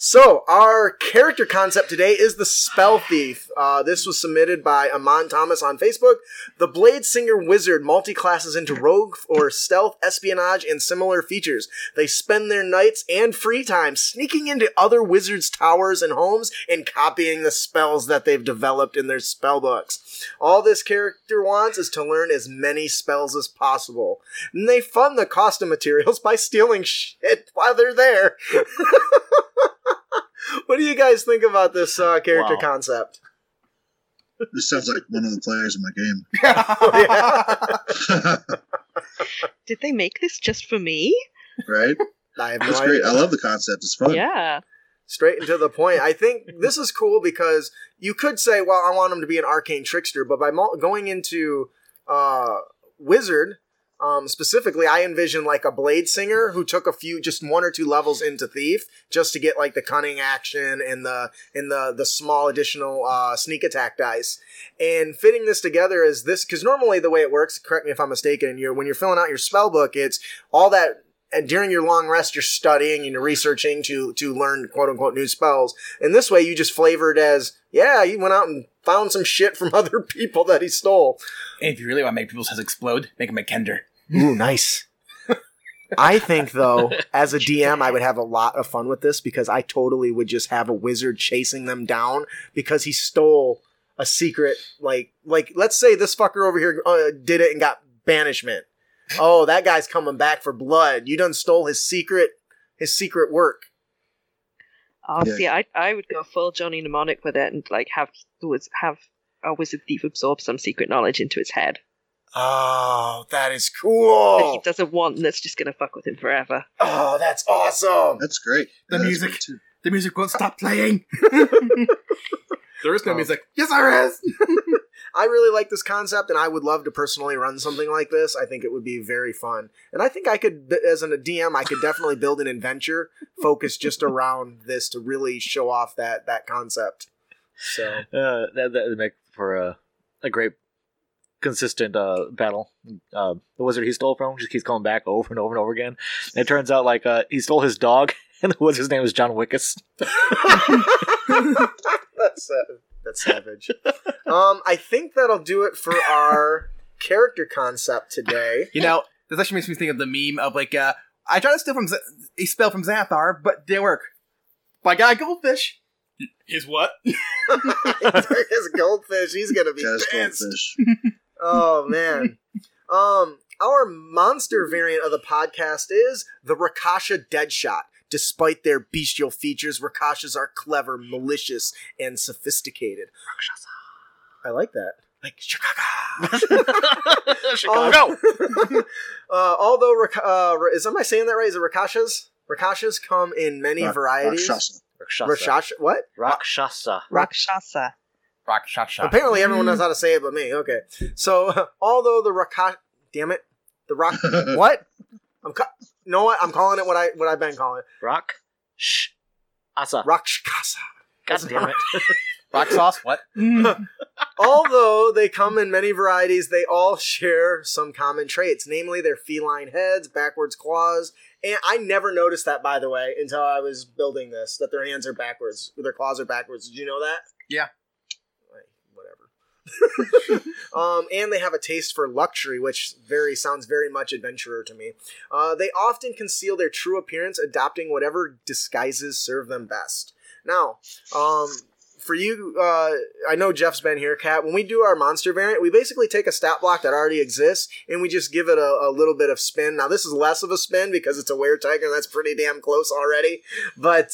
So, our character concept today is the Spell Thief. This was submitted by Amon Thomas on Facebook. The Blade Singer Wizard multi-classes into rogue or stealth, espionage, and similar features. They spend their nights and free time sneaking into other wizards' towers and homes and copying the spells that they've developed in their spellbooks. All this character wants is to learn as many spells as possible. And they fund the cost of materials by stealing shit while they're there. What do you guys think about this character concept? This sounds like one of the players in my game. Oh, yeah. Did they make this just for me? Right? I have no idea. Great. I love the concept. It's fun. Yeah. Straight and to the point. I think this is cool because you could say, well, I want him to be an arcane trickster, but by going into Wizard... specifically, I envision a blade singer who took just 1 or 2 levels into Thief just to get the cunning action and the small additional sneak attack dice. And fitting this together is this, because normally the way it works, correct me if I'm mistaken, when you're filling out your spell book, it's all that. And during your long rest, you're studying and you're researching to learn quote unquote new spells. And this way, you just flavor it as, he went out and found some shit from other people that he stole. And if you really want to make people's heads explode, make them a Kender. Ooh, nice. I think, though, as a DM, I would have a lot of fun with this because I totally would just have a wizard chasing them down because he stole a secret. Like let's say this fucker over here did it and got banishment. Oh, that guy's coming back for blood. You done stole his secret work. Oh, yeah. See, I would go full Johnny Mnemonic with it and have a wizard thief absorb some secret knowledge into his head. Oh, that is cool. That he doesn't want, and that's just going to fuck with him forever. Oh, that's awesome. That's great. The music won't stop playing. There is no music. Yes, there is. I really like this concept, and I would love to personally run something like this. I think it would be very fun. And I think I could, as a DM, I could definitely build an adventure focused just around this to really show off that concept. So that would make for a great consistent battle. The wizard he stole from just keeps coming back over and over and over again. And it turns out like he stole his dog, and the wizard's name is John Wickus. That's savage. I think that'll do it for our character concept today. You know, this actually makes me think of the meme of like, I tried to steal from a spell from Xanathar, but didn't work. My guy Goldfish. His what? His goldfish. He's gonna be just pissed. Goldfish. Oh man. Our monster variant of the podcast is the Rakshasa Deadshot. Despite their bestial features, Rakshasas are clever, malicious, and sophisticated. Rakshasa. I like that. Like Chicago. Chicago. Although is am I saying that right? Is it Rakshasas? Rakshasas come in many varieties. Rakshasa. Rakshasa. What? Rakshasa. Rakshasa. Rakshasa. Apparently everyone knows how to say it but me. Okay. So, although the Rakshasa... Damn it. The Rock... what? You know what? I'm calling it what I've been calling it. Rakshasa. Rakshasa. God damn it. Rock sauce? What? Although they come in many varieties, they all share some common traits, namely their feline heads, backwards claws, and I never noticed that, by the way, until I was building this, that their hands are backwards, their claws are backwards. Did you know that? Yeah. Whatever. And they have a taste for luxury, which sounds very much adventurer to me. They often conceal their true appearance, adopting whatever disguises serve them best. Now, for you, I know Jeff's been here, Kat. When we do our monster variant, we basically take a stat block that already exists, and we just give it a little bit of spin. Now, this is less of a spin because it's a were-tiger, and that's pretty damn close already. But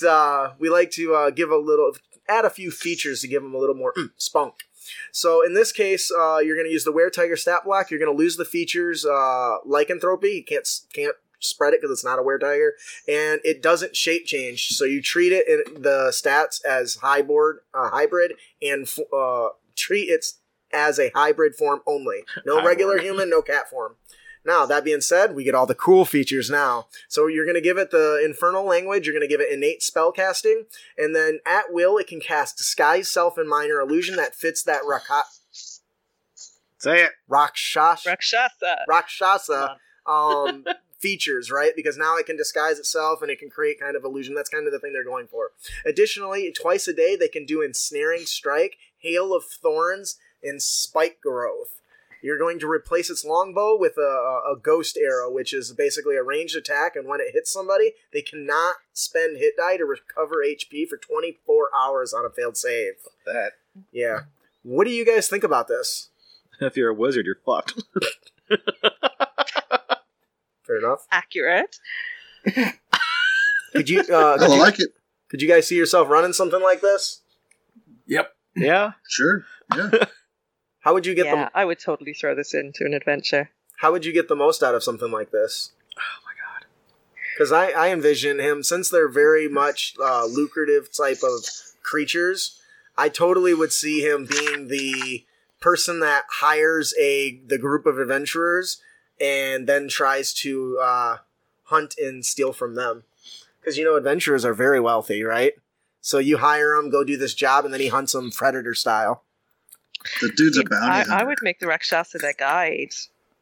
we like to add a few features to give them a little more spunk. So in this case, you're going to use the were-tiger stat block. You're going to lose the features lycanthropy. You can't spread it because it's not a were-tiger, and it doesn't shape change, so you treat it in the stats as hybrid and treat it as a hybrid form only. No regular human, no cat form. Now, that being said, we get all the cool features now. So you're going to give it the infernal language, you're going to give it innate spellcasting, and then at will it can cast disguise, self, and minor illusion that fits that Rakshasa features, right? Because now it can disguise itself and it can create kind of illusion. That's kind of the thing they're going for. Additionally, twice a day, they can do ensnaring strike, hail of thorns, and spike growth. You're going to replace its longbow with a ghost arrow, which is basically a ranged attack. And when it hits somebody, they cannot spend hit die to recover HP for 24 hours on a failed save. That. Yeah. What do you guys think about this? If you're a wizard, you're fucked. Fair enough. Accurate. I like it. Could you guys see yourself running something like this? Yep. Yeah. Sure. Yeah. How would you get I would totally throw this into an adventure. How would you get the most out of something like this? Oh my god. Because I envision him, since they're very much lucrative type of creatures, I totally would see him being the person that hires the group of adventurers and then tries to hunt and steal from them. Because, you know, adventurers are very wealthy, right? So you hire them, go do this job, and then he hunts them predator style. The dude's a bounty hunter. I would make the Rakshasa their guide.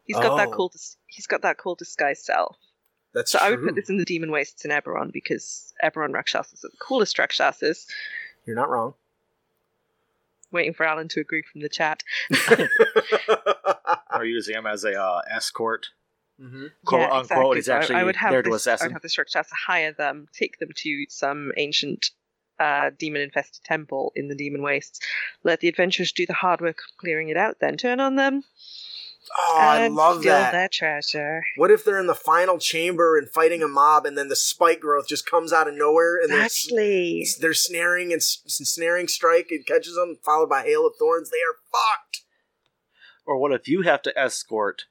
He's got that cool disguise self. That's true. I would put this in the Demon Wastes in Eberron, because Eberron Rakshasas are the coolest Rakshasas. You're not wrong. Waiting for Alan to agree from the chat. Or using him as a escort, quote unquote. Exactly. He's actually there to assassin. I would have this Rakshasa hire them, take them to some ancient demon-infested temple in the Demon Wastes. Let the adventurers do the hard work of clearing it out. Then turn on them. Oh, I love steal that. Their treasure. What if they're in the final chamber and fighting a mob, and then the spike growth just comes out of nowhere, and they're snaring and snaring strike and catches them, followed by hail of thorns. They are fucked. Or what if you have to escort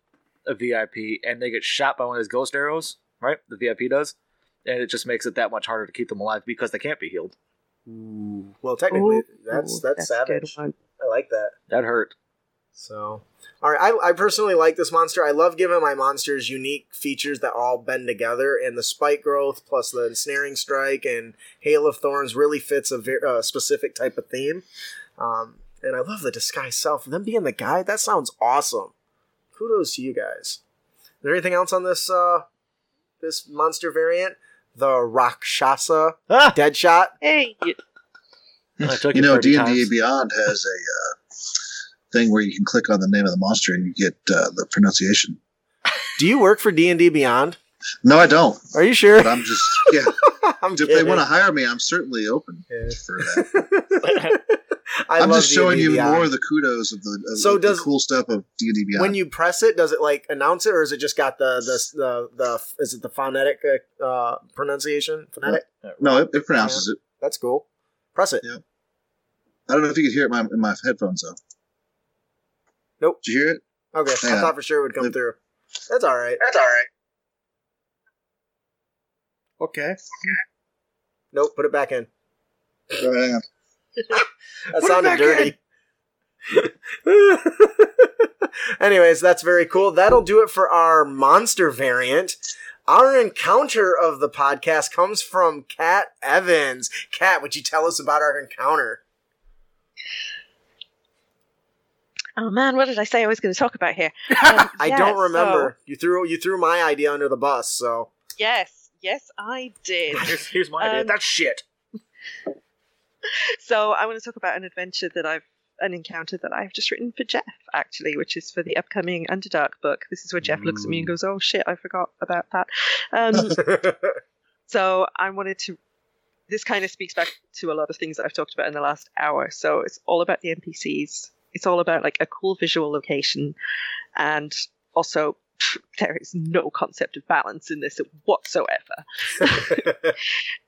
a VIP and they get shot by one of his ghost arrows? Right, the VIP does, and it just makes it that much harder to keep them alive because they can't be healed. Ooh. Well, technically, that's savage. I like that. That hurt. So, all right, I personally like this monster. I love giving my monsters unique features that all bend together, and the spike growth plus the ensnaring strike and hail of thorns really fits a specific type of theme. And I love the disguise self. And them being the guide, that sounds awesome. Kudos to you guys. Is there anything else on this this monster variant? The Rakshasa Deadshot? Hey! You know, D&D Beyond has a thing where you can click on the name of the monster and you get the pronunciation. Do you work for D&D Beyond? No, I don't. Are you sure? But I'm just, yeah. If they want to hire me, I'm certainly open for that. I'm just showing you more of the kudos of the cool stuff of D&D Beyond. When you press it, does it like announce it, or is it just got the is it the phonetic pronunciation? Phonetic? No, it pronounces it. That's cool. Press it. Yeah. I don't know if you could hear it in my headphones though. Nope. Did you hear it? Okay, I thought for sure it would come through. That's all right. Okay. Nope, put it back in. That sounded dirty. Anyways, that's very cool. That'll do it for our monster variant. Our encounter of the podcast comes from Cat Evans. Cat, would you tell us about our encounter? Oh man, what did I say I was going to talk about here? I don't remember. So... You threw my idea under the bus, so. Yes, I did. Here's my idea. That's shit. So I want to talk about an encounter that I've just written for Jeff, actually, which is for the upcoming Underdark book. This is where Jeff looks at me and goes, oh shit, I forgot about that. So I wanted to, this kind of speaks back to a lot of things that I've talked about in the last hour. So it's all about the NPCs. It's all about like a cool visual location. And also, there is no concept of balance in this whatsoever.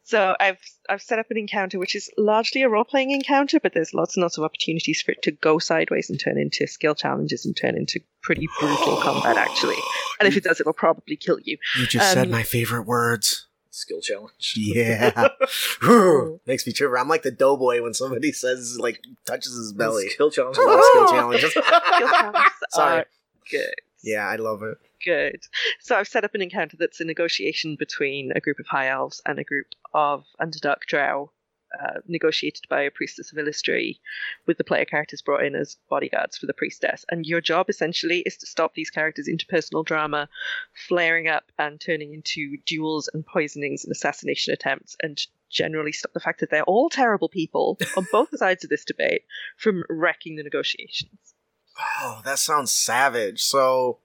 So I've set up an encounter which is largely a role-playing encounter, but there's lots and lots of opportunities for it to go sideways and turn into skill challenges and turn into pretty brutal combat, actually. And if it does, it'll probably kill you. You just said my favorite words. Skill challenge. Yeah. Makes me shiver. I'm like the doughboy when somebody says, like, touches his belly. Skill challenge. Skill challenges. Skill challenges. Sorry. Good. Yeah, I love it. Good. So I've set up an encounter that's a negotiation between a group of high elves and a group of Underdark drow, negotiated by a priestess of Illustri, with the player characters brought in as bodyguards for the priestess. And your job, essentially, is to stop these characters' interpersonal drama flaring up and turning into duels and poisonings and assassination attempts, and generally stop the fact that they're all terrible people on both sides of this debate from wrecking the negotiations. Oh, that sounds savage. So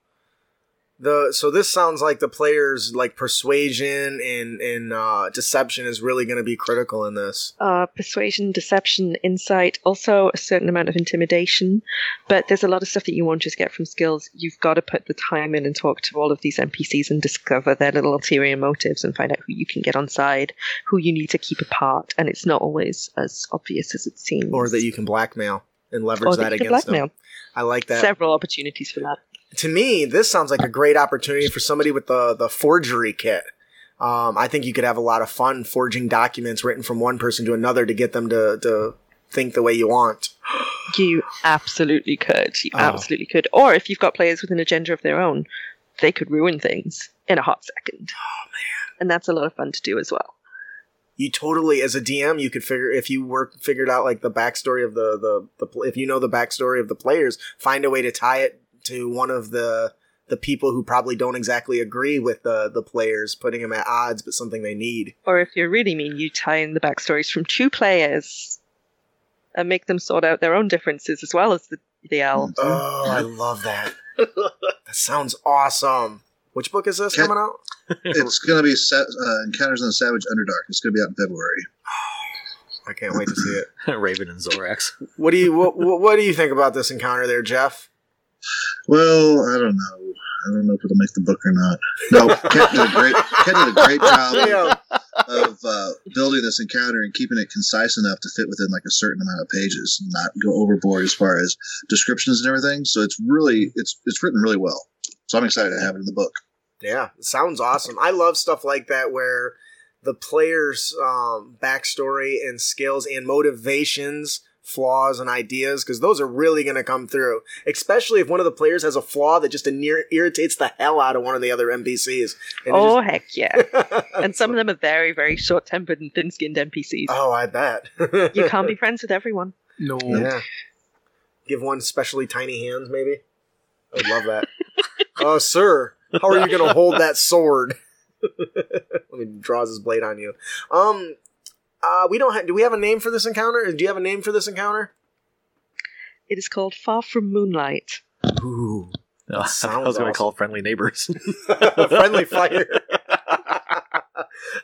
this sounds like the players like persuasion and deception is really going to be critical in this. Persuasion, deception, insight, also a certain amount of intimidation. But there's a lot of stuff that you won't just get from skills. You've got to put the time in and talk to all of these NPCs and discover their little ulterior motives and find out who you can get on side, who you need to keep apart. And it's not always as obvious as it seems. Or that you can blackmail. And leverage that against them. I like that. Several opportunities for that. To me, this sounds like a great opportunity for somebody with the forgery kit. I think you could have a lot of fun forging documents written from one person to another to get them to think the way you want. You absolutely could. Or if you've got players with an agenda of their own, they could ruin things in a hot second. Oh, man. And that's a lot of fun to do as well. You totally, as a DM, you could figured out like the backstory of the if you know the backstory of the players, find a way to tie it to one of the people who probably don't exactly agree with the players, putting them at odds, but something they need. Or if you're really mean, you tie in the backstories from two players and make them sort out their own differences as well as the elves. Oh, I love that. That sounds awesome. Which book is this coming out? It's going to be Encounters in the Savage Underdark. It's going to be out in February. I can't wait to see it. Raven and Zorax. What do you think about this encounter there, Jeff? Well, I don't know. I don't know if it'll make the book or not. No, Ken did a great job of building this encounter and keeping it concise enough to fit within like a certain amount of pages and not go overboard as far as descriptions and everything. So it's really it's written really well. So I'm excited to have it in the book. Yeah, it sounds awesome. I love stuff like that where the player's backstory and skills and motivations, flaws and ideas, because those are really going to come through, especially if one of the players has a flaw that just irritates the hell out of one of the other NPCs. Heck yeah. And some of them are very, very short-tempered and thin-skinned NPCs. Oh, I bet. You can't be friends with everyone. No. Yeah. Give one specially tiny hands, maybe. I would love that. Sir, how are you going to hold that sword? Let me draw his blade on you. Do we have a name for this encounter? Do you have a name for this encounter? It is called Far From Moonlight. Ooh. No, I was going to call Friendly Neighbors. Friendly Fire.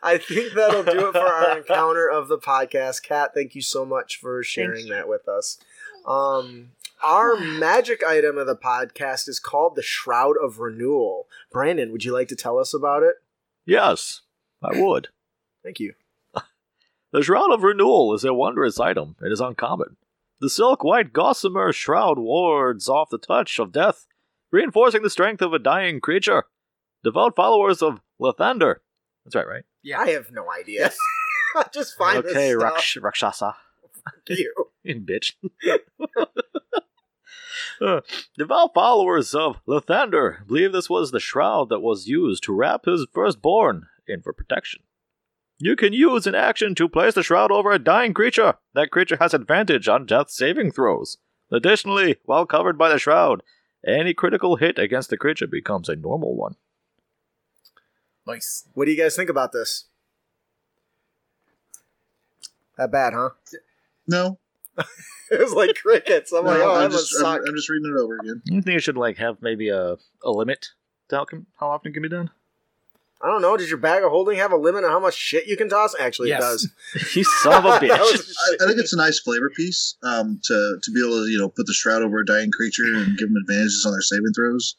I think that'll do it for our encounter of the podcast. Kat, thank you so much for sharing that with us. Our magic item of the podcast is called the Shroud of Renewal. Brandon, would you like to tell us about it? Yes, I would. Thank you. The Shroud of Renewal is a wondrous item. It is uncommon. The silk-white gossamer shroud wards off the touch of death, reinforcing the strength of a dying creature. Devout followers of Lathander. That's right, right? Yeah, I have no idea. Yes. I just find this stuff. Okay, Rakshasa. Thank you. In bitch. Devout followers of Lathander believe this was the shroud that was used to wrap his firstborn in for protection. You can use an action to place the shroud over a dying creature. That creature has advantage on death saving throws. Additionally, while covered by the shroud, any critical hit against the creature becomes a normal one. Nice. What do you guys think about this? That bad, huh? No. It was like crickets. I'm just reading it over again. You think it should have maybe a limit to how often it can be done? I don't know. Does your bag of holding have a limit on how much shit you can toss? Actually, yes. It does. You son of a bitch. I think it's a nice flavor piece to be able to put the shroud over a dying creature and give them advantages on their saving throws.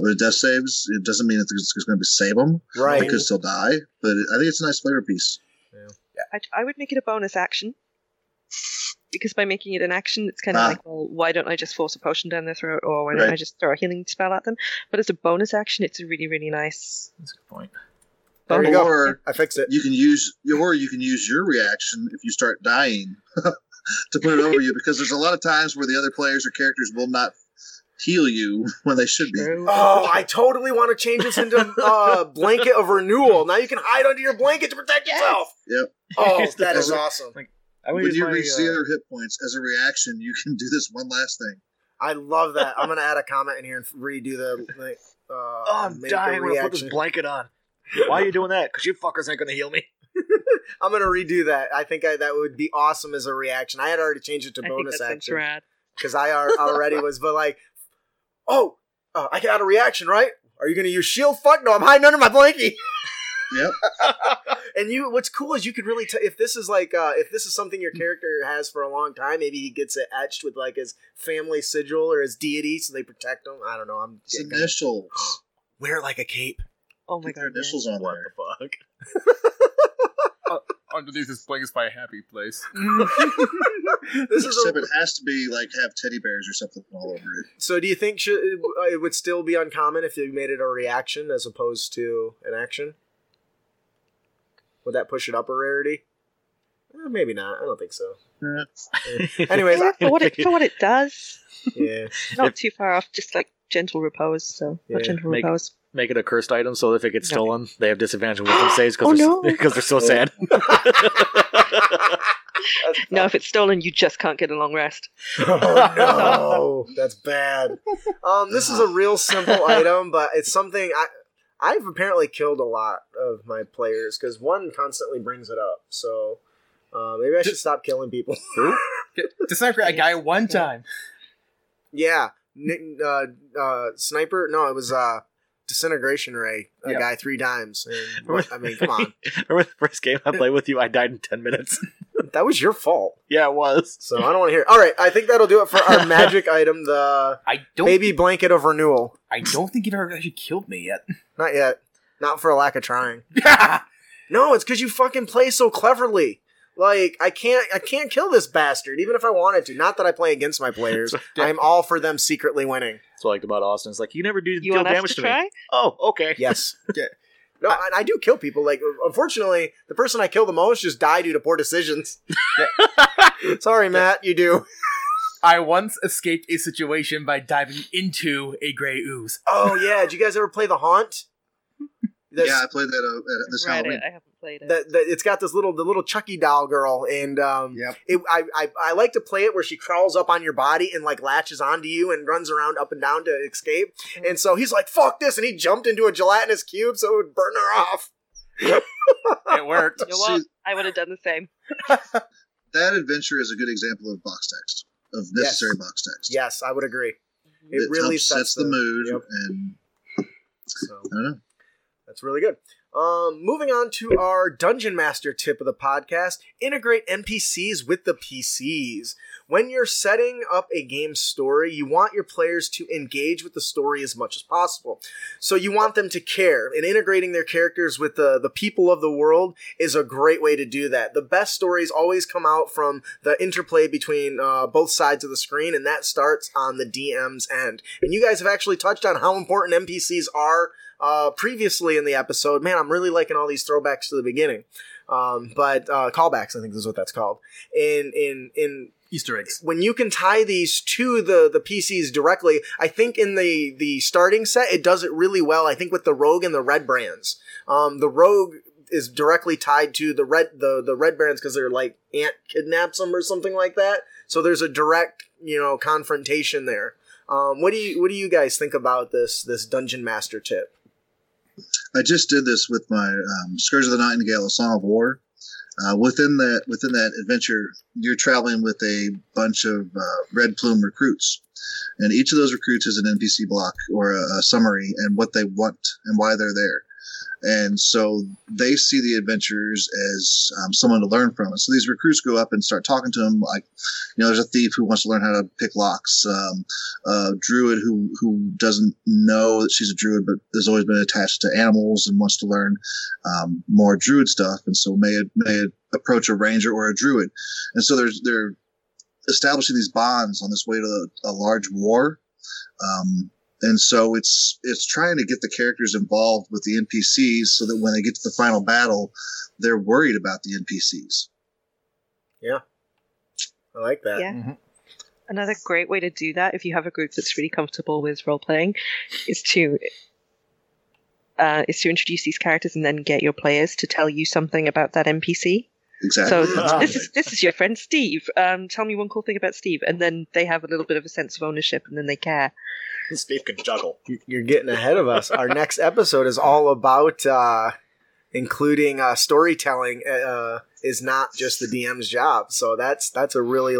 But death saves, it doesn't mean it's going to save them. Right. They could still die. But I think it's a nice flavor piece. Yeah. I would make it a bonus action. Because by making it an action, it's kind of why don't I just force a potion down their throat, or why don't I just throw a healing spell at them? But as a bonus action, it's a really, really nice. That's a good point. There you go. Or I fixed it. You can use your reaction if you start dying to put it over you, because there's a lot of times where the other players or characters will not heal you when they should be. Oh, I totally want to change this into a blanket of renewal. Now you can hide under your blanket to protect yourself. Yep. Oh, that is awesome. When you reach the other hit points, as a reaction, you can do this one last thing. I love that. I'm going to add a comment in here and redo the I'm dying when I put this blanket on. Why are you doing that? Because you fuckers ain't going to heal me. I'm going to redo that. I think that would be awesome as a reaction. I had already changed it to bonus action. Because I already was, but I got a reaction, right? Are you going to use shield? Fuck no, I'm hiding under my blanket. Yep. And what's cool is you could really if this is if this is something your character has for a long time, maybe he gets it etched with his family sigil or his deity, so they protect him. I don't know. I'm his initials. Wear a cape. Oh my god, their initials on there. What the fuck? Underneath this blanket is my happy place. Except it has to be have teddy bears or something all over it. So do you think it would still be uncommon if you made it a reaction as opposed to an action? Would that push it up a rarity? Maybe not. I don't think so. Anyways, for what it does, not too far off. Just gentle repose. So not gentle repose. Make it a cursed item, so if it gets stolen, they have disadvantage on wisdom saves because they're so sad. No, if it's stolen, you just can't get a long rest. Oh no, that's bad. This is a real simple item, but it's something I've apparently killed a lot of my players because one constantly brings it up. So maybe I should stop killing people. Sniper a guy one time. Yeah. Sniper? No, it was Disintegration Ray. A guy three times. And, come on. Remember the first game I played with you? I died in 10 minutes. That was your fault. Yeah, it was. So I don't want to hear it. All right, I think that'll do it for our magic item, the baby blanket of renewal. I don't think you've ever actually killed me yet. Not yet. Not for a lack of trying. No, it's because you fucking play so cleverly. I can't kill this bastard, even if I wanted to. Not that I play against my players. I'm all for them secretly winning. That's what I liked about Austin. It's you never do deal damage to me. Oh, okay. Yes. Yeah. No, I do kill people. Unfortunately, the person I kill the most just died due to poor decisions. Sorry, Matt, you do. I once escaped a situation by diving into a gray ooze. Oh, yeah. Did you guys ever play The Haunt? Yeah, I played that at this Halloween. I haven't played it. It's got this little Chucky doll girl, and I like to play it where she crawls up on your body and like latches onto you and runs around up and down to escape. Mm-hmm. And so he's like, "Fuck this!" and he jumped into a gelatinous cube so it would burn her off. It worked. You know what? I would have done the same. That adventure is a good example of box text, of necessary box text. Yes, I would agree. Mm-hmm. It really sets the mood, and I don't know. That's really good. Moving on to our Dungeon Master tip of the podcast, integrate NPCs with the PCs. When you're setting up a game story, you want your players to engage with the story as much as possible. So you want them to care, and integrating their characters with the people of the world is a great way to do that. The best stories always come out from the interplay between both sides of the screen, and that starts on the DM's end. And you guys have actually touched on how important NPCs are previously in the episode. Man, I'm really liking all these throwbacks to the beginning, but callbacks, I think is what that's called, in Easter eggs. When you can tie these to the PCs directly, I think in the starting set it does it really well. I think with the Rogue and the Red Brands, the Rogue is directly tied to the Red Brands because they're like aunt kidnaps them or something like that. So there's a direct confrontation there. What do you guys think about this Dungeon Master tip? I just did this with my Scourge of the Nightingale, A Song of War. Within that adventure, you're traveling with a bunch of Red Plume recruits. And each of those recruits is an NPC block or a summary and what they want and why they're there. And so they see the adventurers as someone to learn from. And so these recruits go up and start talking to them like, there's a thief who wants to learn how to pick locks, a druid who doesn't know that she's a druid but has always been attached to animals and wants to learn more druid stuff. And so may approach a ranger or a druid. And so they're establishing these bonds on this way to a large war. And so it's trying to get the characters involved with the NPCs so that when they get to the final battle, they're worried about the NPCs. Yeah. I like that. Yeah. Mm-hmm. Another great way to do that, if you have a group that's really comfortable with role-playing, is to introduce these characters and then get your players to tell you something about that NPC. Exactly. So this is your friend Steve. Tell me one cool thing about Steve, and then they have a little bit of a sense of ownership, and then they care. Steve can juggle. You're getting ahead of us. Our next episode is all about including storytelling. Is not just the DM's job. So that's a really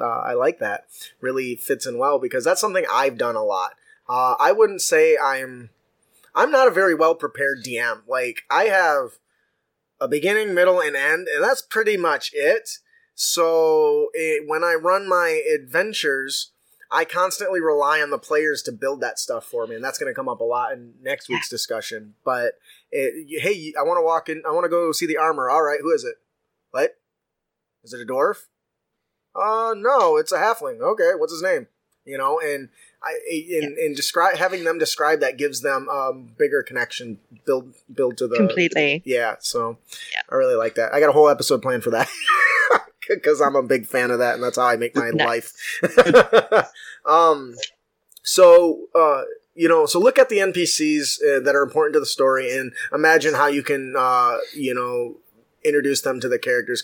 I like that. Really fits in well because that's something I've done a lot. I wouldn't say I'm not a very well prepared DM. Like I have a beginning, middle, and end, and that's pretty much it. So when I run my adventures, I constantly rely on the players to build that stuff for me, and that's going to come up a lot in next week's discussion. But I want to walk in. I want to go see the armor. All right, who is it? What? Is it a dwarf? No, it's a halfling. Okay, what's his name? Having them describe that gives them bigger connection build to the completely. Yeah, so yeah. I really like that. I got a whole episode planned for that because I'm a big fan of that, and that's how I make my life. So look at the NPCs that are important to the story, and imagine how you can introduce them to the characters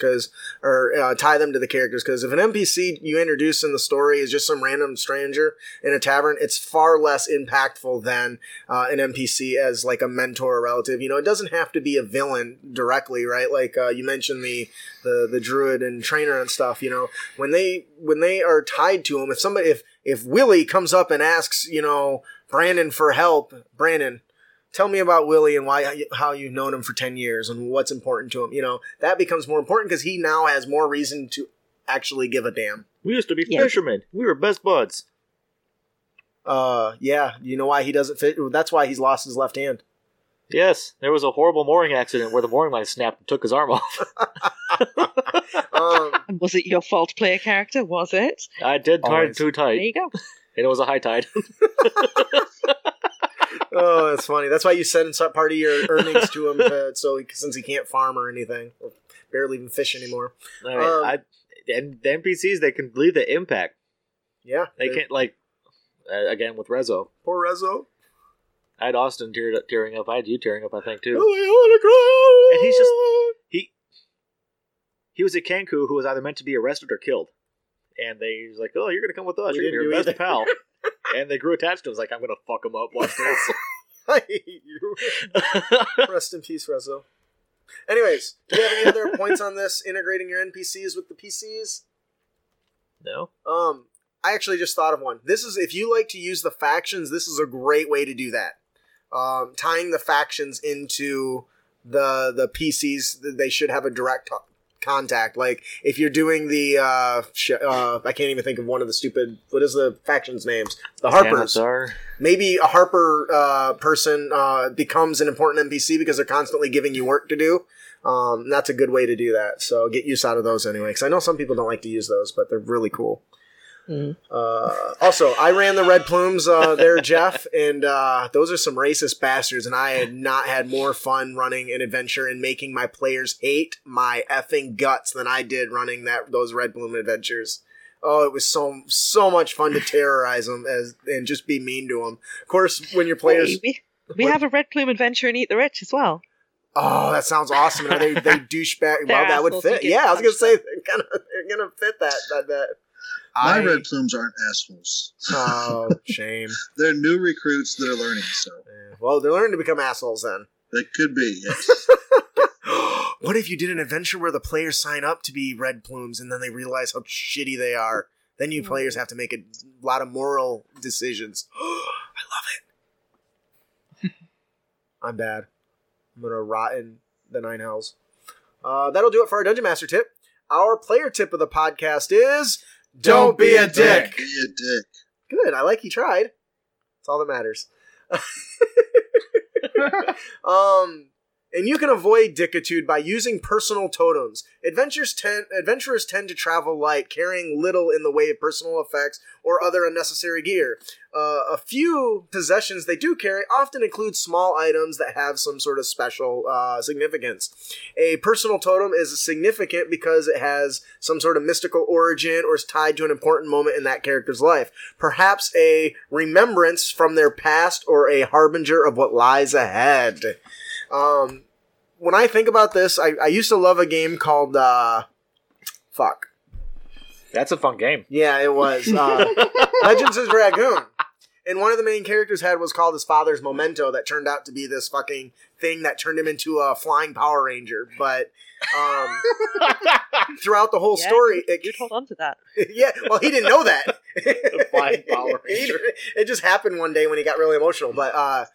tie them to the characters. Because if an NPC you introduce in the story is just some random stranger in a tavern, it's far less impactful than an NPC as like a mentor or relative. It doesn't have to be a villain directly, right? Like you mentioned the druid and trainer and stuff. When they are tied to him, if Willie comes up and asks Brandon for help, Brandon, tell me about Willie and how you've known him for 10 years and what's important to him. That becomes more important because he now has more reason to actually give a damn. We used to be fishermen. We were best buds. Yeah. You know why he doesn't fit? That's why he's lost his left hand. Yes. There was a horrible mooring accident where the mooring line snapped and took his arm off. Was it your fault, player character? Was it? I did tie it too tight. There you go. And it was a high tide. Oh, that's funny. That's why you send part of your earnings to him, since he can't farm or anything, or barely even fish anymore. Right, and the NPCs, they can leave the impact. Yeah, they can't again with Rezo. Poor Rezo. I had Austin tearing up. I had you tearing up, I think, too. Oh, and he's just... He was a Kanku who was either meant to be arrested or killed. And they was like, oh, you're going to come with us. You're going to be your best pal. And they grew attached to him. It was like, I'm going to fuck him up. Watch this. I hate you. Rest in peace, Rezzo. Anyways, do you have any other points on this? Integrating your NPCs with the PCs? No. I actually just thought of one. This is, if you like to use the factions, this is a great way to do that. Tying the factions into the PCs, they should have a direct contact. Like, if you're doing the, I can't even think of one of the stupid, what is the faction's names? The Harpers. Xanathar. Maybe a Harper person becomes an important NPC because they're constantly giving you work to do. That's a good way to do that. So get use out of those anyway. Because I know some people don't like to use those, but they're really cool. Mm-hmm. Also, I ran the Red Plumes there, Jeff, and those are some racist bastards, and I had not had more fun running an adventure and making my players hate my effing guts than I did running those Red Plume adventures. Oh, it was so much fun to terrorize them and just be mean to them. Of course, when your players... Hey, we have a Red Plume adventure in Eat the Rich as well. Oh, that sounds awesome. And they douchebag... Well, that would fit. Yeah, I was going to say, they're going to fit that. My Red Plumes aren't assholes. Oh, shame. They're new recruits that are learning, so. Yeah. Well, they're learning to become assholes, then. They could be, yes. What if you did an adventure where the players sign up to be Red Plumes and then they realize how shitty they are? Then you players have to make a lot of moral decisions. I love it. I'm bad. I'm going to rot in the nine hells. That'll do it for our Dungeon Master tip. Our player tip of the podcast is... Don't be a dick. Be a dick. Good. I like he tried. That's all that matters. And you can avoid dickitude by using personal totems. Adventurers tend to travel light, carrying little in the way of personal effects or other unnecessary gear. A few possessions they do carry often include small items that have some sort of special significance. A personal totem is significant because it has some sort of mystical origin or is tied to an important moment in that character's life. Perhaps a remembrance from their past or a harbinger of what lies ahead. When I think about this, I used to love a game called, fuck. That's a fun game. Yeah, it was. Legends of Dragoon. And one of the main characters was called his father's memento that turned out to be this fucking thing that turned him into a flying Power Ranger. But throughout the whole story... You hold on to that. Yeah, well, he didn't know that. The flying Power Ranger. It just happened one day when he got really emotional. But...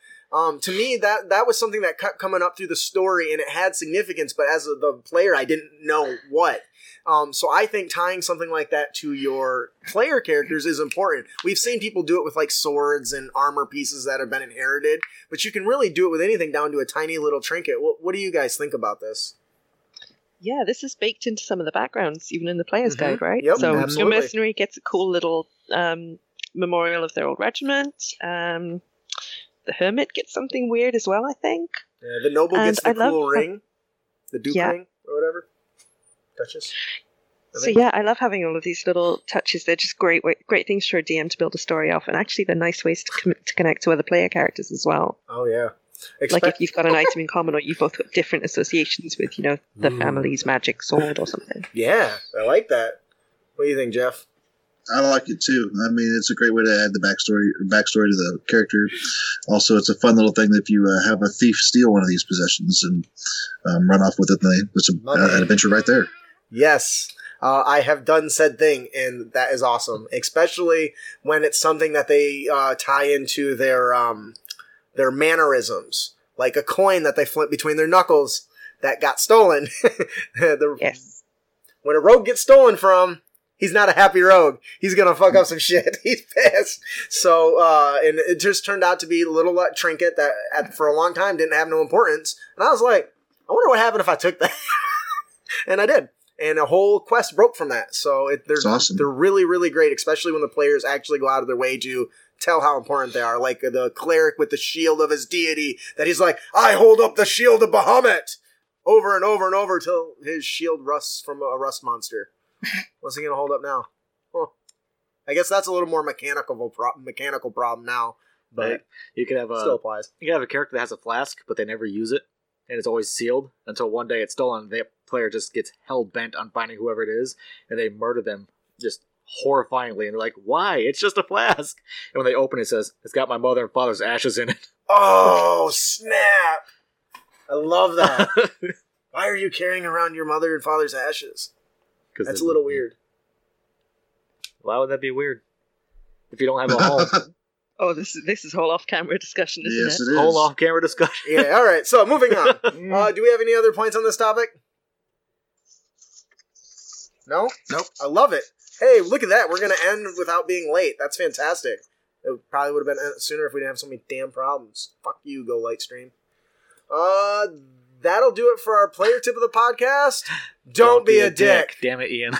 to me, that was something that kept coming up through the story, and it had significance, but as the player, I didn't know what. So I think tying something like that to your player characters is important. We've seen people do it with, like, swords and armor pieces that have been inherited, but you can really do it with anything down to a tiny little trinket. What do you guys think about this? Yeah, this is baked into some of the backgrounds, even in the player's guide, right? Yep, so absolutely. Your mercenary gets a cool little memorial of their old regiment, the hermit gets something weird as well, I think. Yeah, the noble gets the cool ring. The duke ring or whatever. Duchess. So yeah, I love having all of these little touches. They're just great things for a DM to build a story off. And actually they're nice ways to connect to other player characters as well. Oh, yeah. Like if you've got an item in common or you've both got different associations with, you know, the family's magic sword or something. Yeah, I like that. What do you think, Jeff? I like it too. I mean, it's a great way to add the backstory to the character. Also, it's a fun little thing that if you have a thief steal one of these possessions and run off with it, then it's an adventure right there. Yes. I have done said thing, and that is awesome, especially when it's something that they tie into their mannerisms, like a coin that they flip between their knuckles that got stolen. Yes. When a rogue gets stolen from... He's not a happy rogue. He's going to fuck up some shit. He's pissed. So, and it just turned out to be a little trinket that for a long time didn't have no importance. And I was like, I wonder what happened if I took that. And I did. And a whole quest broke from that. So they're awesome. They're really, really great, especially when the players actually go out of their way to tell how important they are. Like the cleric with the shield of his deity that he's like, I hold up the shield of Bahamut over and over and over till his shield rusts from a rust monster. What's he gonna hold up now? Well, I guess that's a little more mechanical problem now But you could have a still applies. You could have a character that has a flask, but they never use it, and it's always sealed until one day it's stolen. The player just gets hell bent on finding whoever it is, and they murder them just horrifyingly. And they're like, "Why? It's just a flask." And when they open it, it says, "It's got my mother and father's ashes in it." Oh snap! I love that. Why are you carrying around your mother and father's ashes? That's a little weird. Why would that be weird? If you don't have a home. Oh, this is whole off-camera discussion, isn't it? Yes, it is. Whole off-camera discussion. Yeah, all right. So, moving on. Do we have any other points on this topic? No? Nope. I love it. Hey, look at that. We're going to end without being late. That's fantastic. It probably would have been sooner if we didn't have so many damn problems. Fuck you, Go Lightstream. That'll do it for our player tip of the podcast. Don't be a dick. Damn it, Ian.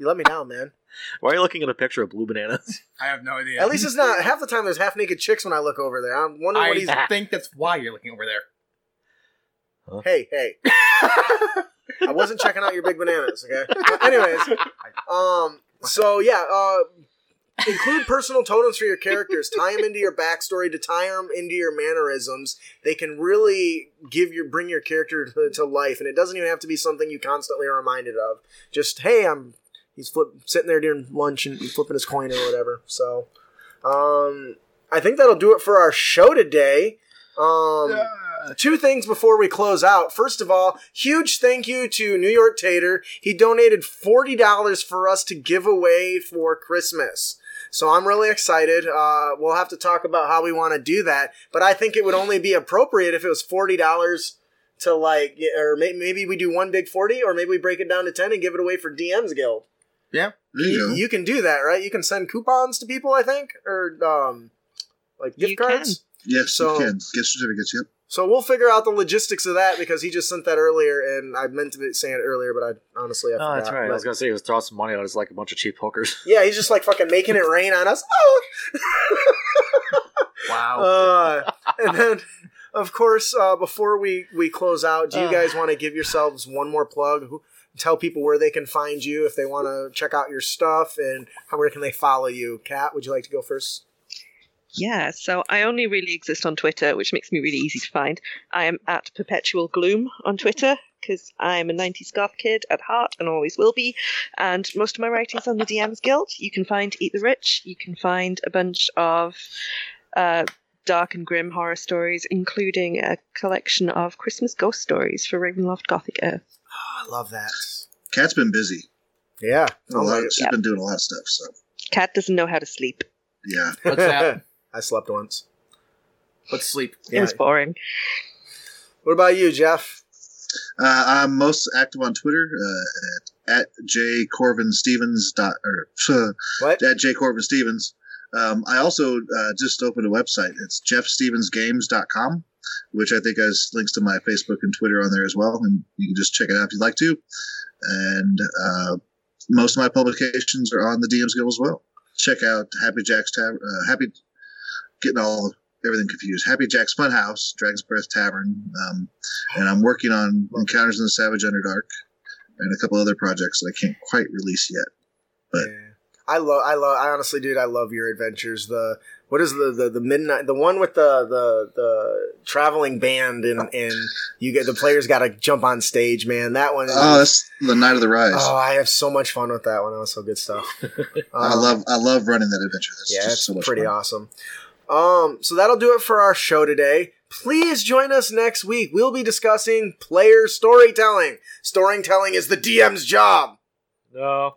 You let me down, man. Why are you looking at a picture of blue bananas? I have no idea. At least it's not... Half the time there's half-naked chicks when I look over there. I'm wondering what he's... I think that's why you're looking over there. Huh? Hey. I wasn't checking out your big bananas, okay? But anyways. So, yeah. Include personal totems for your characters. Tie them into your backstory to tie them into your mannerisms. They can really bring your character to life. And it doesn't even have to be something you constantly are reminded of. Just, hey, he's sitting there doing lunch and flipping his coin or whatever. So, I think that'll do it for our show today. Two things before we close out. First of all, huge thank you to New York Tater. He donated $40 for us to give away for Christmas. So I'm really excited. We'll have to talk about how we want to do that. But I think it would only be appropriate if it was $40 to or maybe we do one big 40, or maybe we break it down to 10 and give it away for DMs Guild. Yeah, you can do that, right? You can send coupons to people, I think, or gift cards. Can. Yes, so, you can. Gift certificates, yep. So we'll figure out the logistics of that, because he just sent that earlier, and I meant to be saying it earlier, but I forgot. Oh, that's right. I was going to say he was throwing some money on us like a bunch of cheap hookers. Yeah, he's just fucking making it rain on us. Oh! Wow. And then... Of course, before we close out, do you guys want to give yourselves one more plug? Tell people where they can find you if they want to check out your stuff, and where can they follow you? Kat, would you like to go first? Yeah, so I only really exist on Twitter, which makes me really easy to find. I am at Perpetual Gloom on Twitter, because I'm a 90s goth kid at heart and always will be. And most of my writing's on the DMs Guild. You can find Eat the Rich. You can find a bunch of... dark and grim horror stories, including a collection of Christmas ghost stories for Ravenloft Gothic Earth. Oh, I love that. Cat's been busy. Yeah. She's been doing a lot of stuff. So Cat doesn't know how to sleep. Yeah. What's that? I slept once. Let's sleep. Yeah. It was boring. What about you, Jeff? I'm most active on Twitter at jcorvinstevens. I also just opened a website. It's jeffstevensgames.com, which I think has links to my Facebook and Twitter on there as well. And you can just check it out if you'd like to. And most of my publications are on the DMs Guild as well. Check out Happy Jack's Tavern. Everything confused. Happy Jack's Fun House, Dragon's Breath Tavern. And I'm working on Encounters in the Savage Underdark and a couple other projects that I can't quite release yet. But... Yeah. I honestly, dude, I love your adventures. The what is the midnight, the one with the traveling band and you get the players got to jump on stage, man. That one. Oh, that's the Night of the Rise. Oh, I have so much fun with that one. That was so good stuff. I love running that adventure. It's so much pretty fun. Awesome. So that'll do it for our show today. Please join us next week. We'll be discussing player storytelling. Storytelling is the DM's job. No.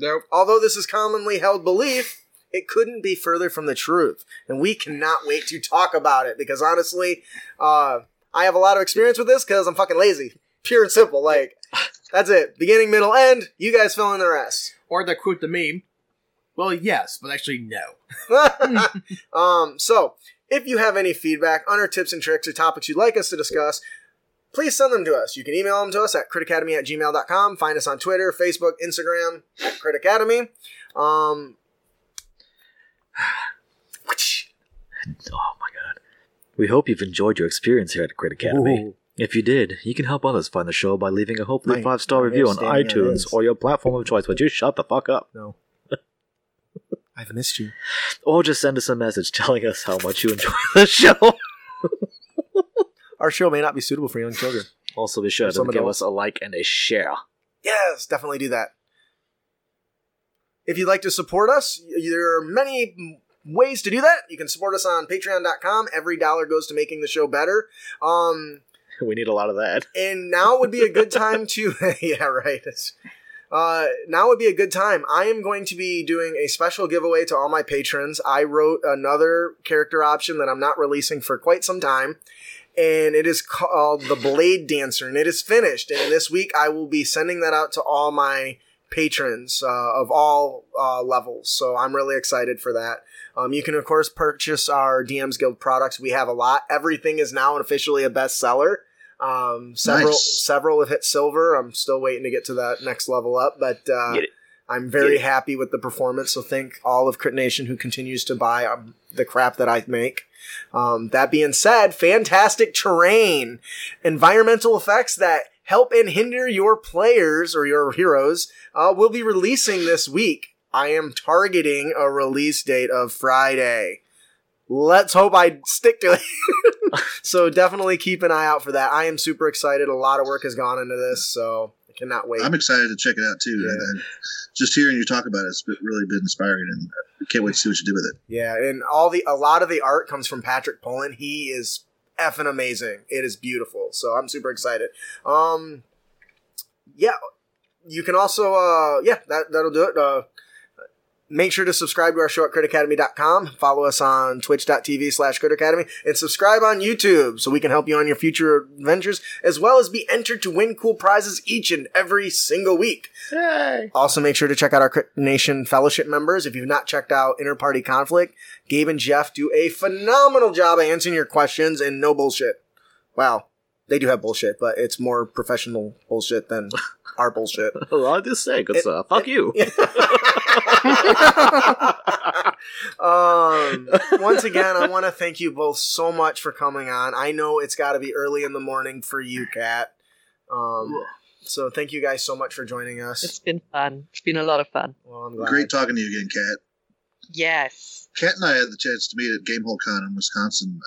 Nope. Although this is commonly held belief, it couldn't be further from the truth. And we cannot wait to talk about it, because honestly, I have a lot of experience with this because I'm fucking lazy. Pure and simple. Like, that's it. Beginning, middle, end. You guys fill in the rest. Or to quote the meme, well, yes, but actually no. So, if you have any feedback on our tips and tricks or topics you'd like us to discuss, please send them to us. You can email them to us at CritAcademy@gmail.com. Find us on Twitter, Facebook, Instagram, at Crit Academy. Oh, my God. We hope you've enjoyed your experience here at Crit Academy. Ooh. If you did, you can help others find the show by leaving a hopefully 5-star review on iTunes or your platform of choice. Would you shut the fuck up? No. I've missed you. Or just send us a message telling us how much you enjoy the show. Our show may not be suitable for young children. Also, be sure to give us a like and a share. Yes, definitely do that. If you'd like to support us, there are many ways to do that. You can support us on Patreon.com. Every dollar goes to making the show better. We need a lot of that. And now would be a good time to... yeah, right. Now would be a good time. I am going to be doing a special giveaway to all my patrons. I wrote another character option that I'm not releasing for quite some time. And it is called the Blade Dancer, and it is finished. And this week I will be sending that out to all my patrons of all levels. So I'm really excited for that. You can, of course, purchase our DMs Guild products. We have a lot. Everything is now officially a bestseller. Several have hit silver. I'm still waiting to get to that next level up, but I'm very happy with the performance. So thank all of Crit Nation who continues to buy the crap that I make. That being said, Fantastic Terrain, environmental effects that help and hinder your players or your heroes, will be releasing this week. I am targeting a release date of Friday. Let's hope I stick to it. So definitely keep an eye out for that. I am super excited. A lot of work has gone into this, so I cannot wait. I'm excited to check it out, too. Yeah. And just hearing you talk about it has really been inspiring, and I can't wait to see what you do with it. Yeah, and a lot of the art comes from Patrick Pullen. He is effing amazing. It is beautiful, so I'm super excited. Yeah, you can also, that'll do it. Make sure to subscribe to our show at CritAcademy.com. Follow us on twitch.tv/CritAcademy and subscribe on YouTube so we can help you on your future adventures, as well as be entered to win cool prizes each and every single week. Yay. Also, make sure to check out our Crit Nation Fellowship members. If you've not checked out Interparty Conflict, Gabe and Jeff do a phenomenal job of answering your questions and no bullshit. Wow. They do have bullshit, but it's more professional bullshit than our bullshit. Well, I'll just say good stuff. Fuck you. Once again, I want to thank you both so much for coming on. I know it's got to be early in the morning for you, Kat. So thank you guys so much for joining us. It's been fun. It's been a lot of fun. Well, I'm glad. Great talking to you again, Kat. Yes. Kat and I had the chance to meet at GameholeCon in Wisconsin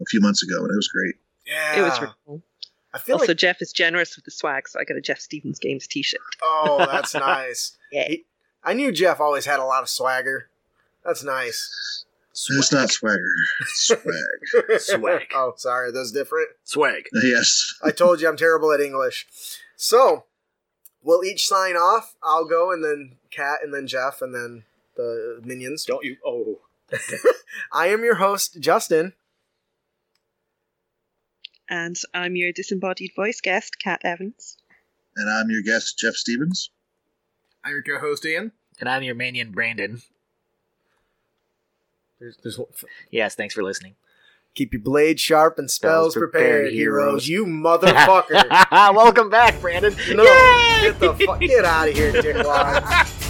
a few months ago, and it was great. Yeah. It was really cool. I feel also, like... Jeff is generous with the swag, so I got a Jeff Stevens Games t-shirt. Oh, that's nice. Yeah. I knew Jeff always had a lot of swagger. That's nice. Swag. It's not swagger. Swag. Swag. Oh, sorry. Are those different? Swag. Yes. I told you I'm terrible at English. So, we'll each sign off. I'll go, and then Kat, and then Jeff, and then the minions. Don't you? Oh. I am your host, Justin. And I'm your disembodied voice guest, Cat Evans. And I'm your guest, Jeff Stevens. I'm your co-host, Ian. And I'm your minion, Brandon. There's one. Yes, thanks for listening. Keep your blade sharp and spells prepared, heroes. You motherfucker. Welcome back, Brandon. No, get out of here, dickwad.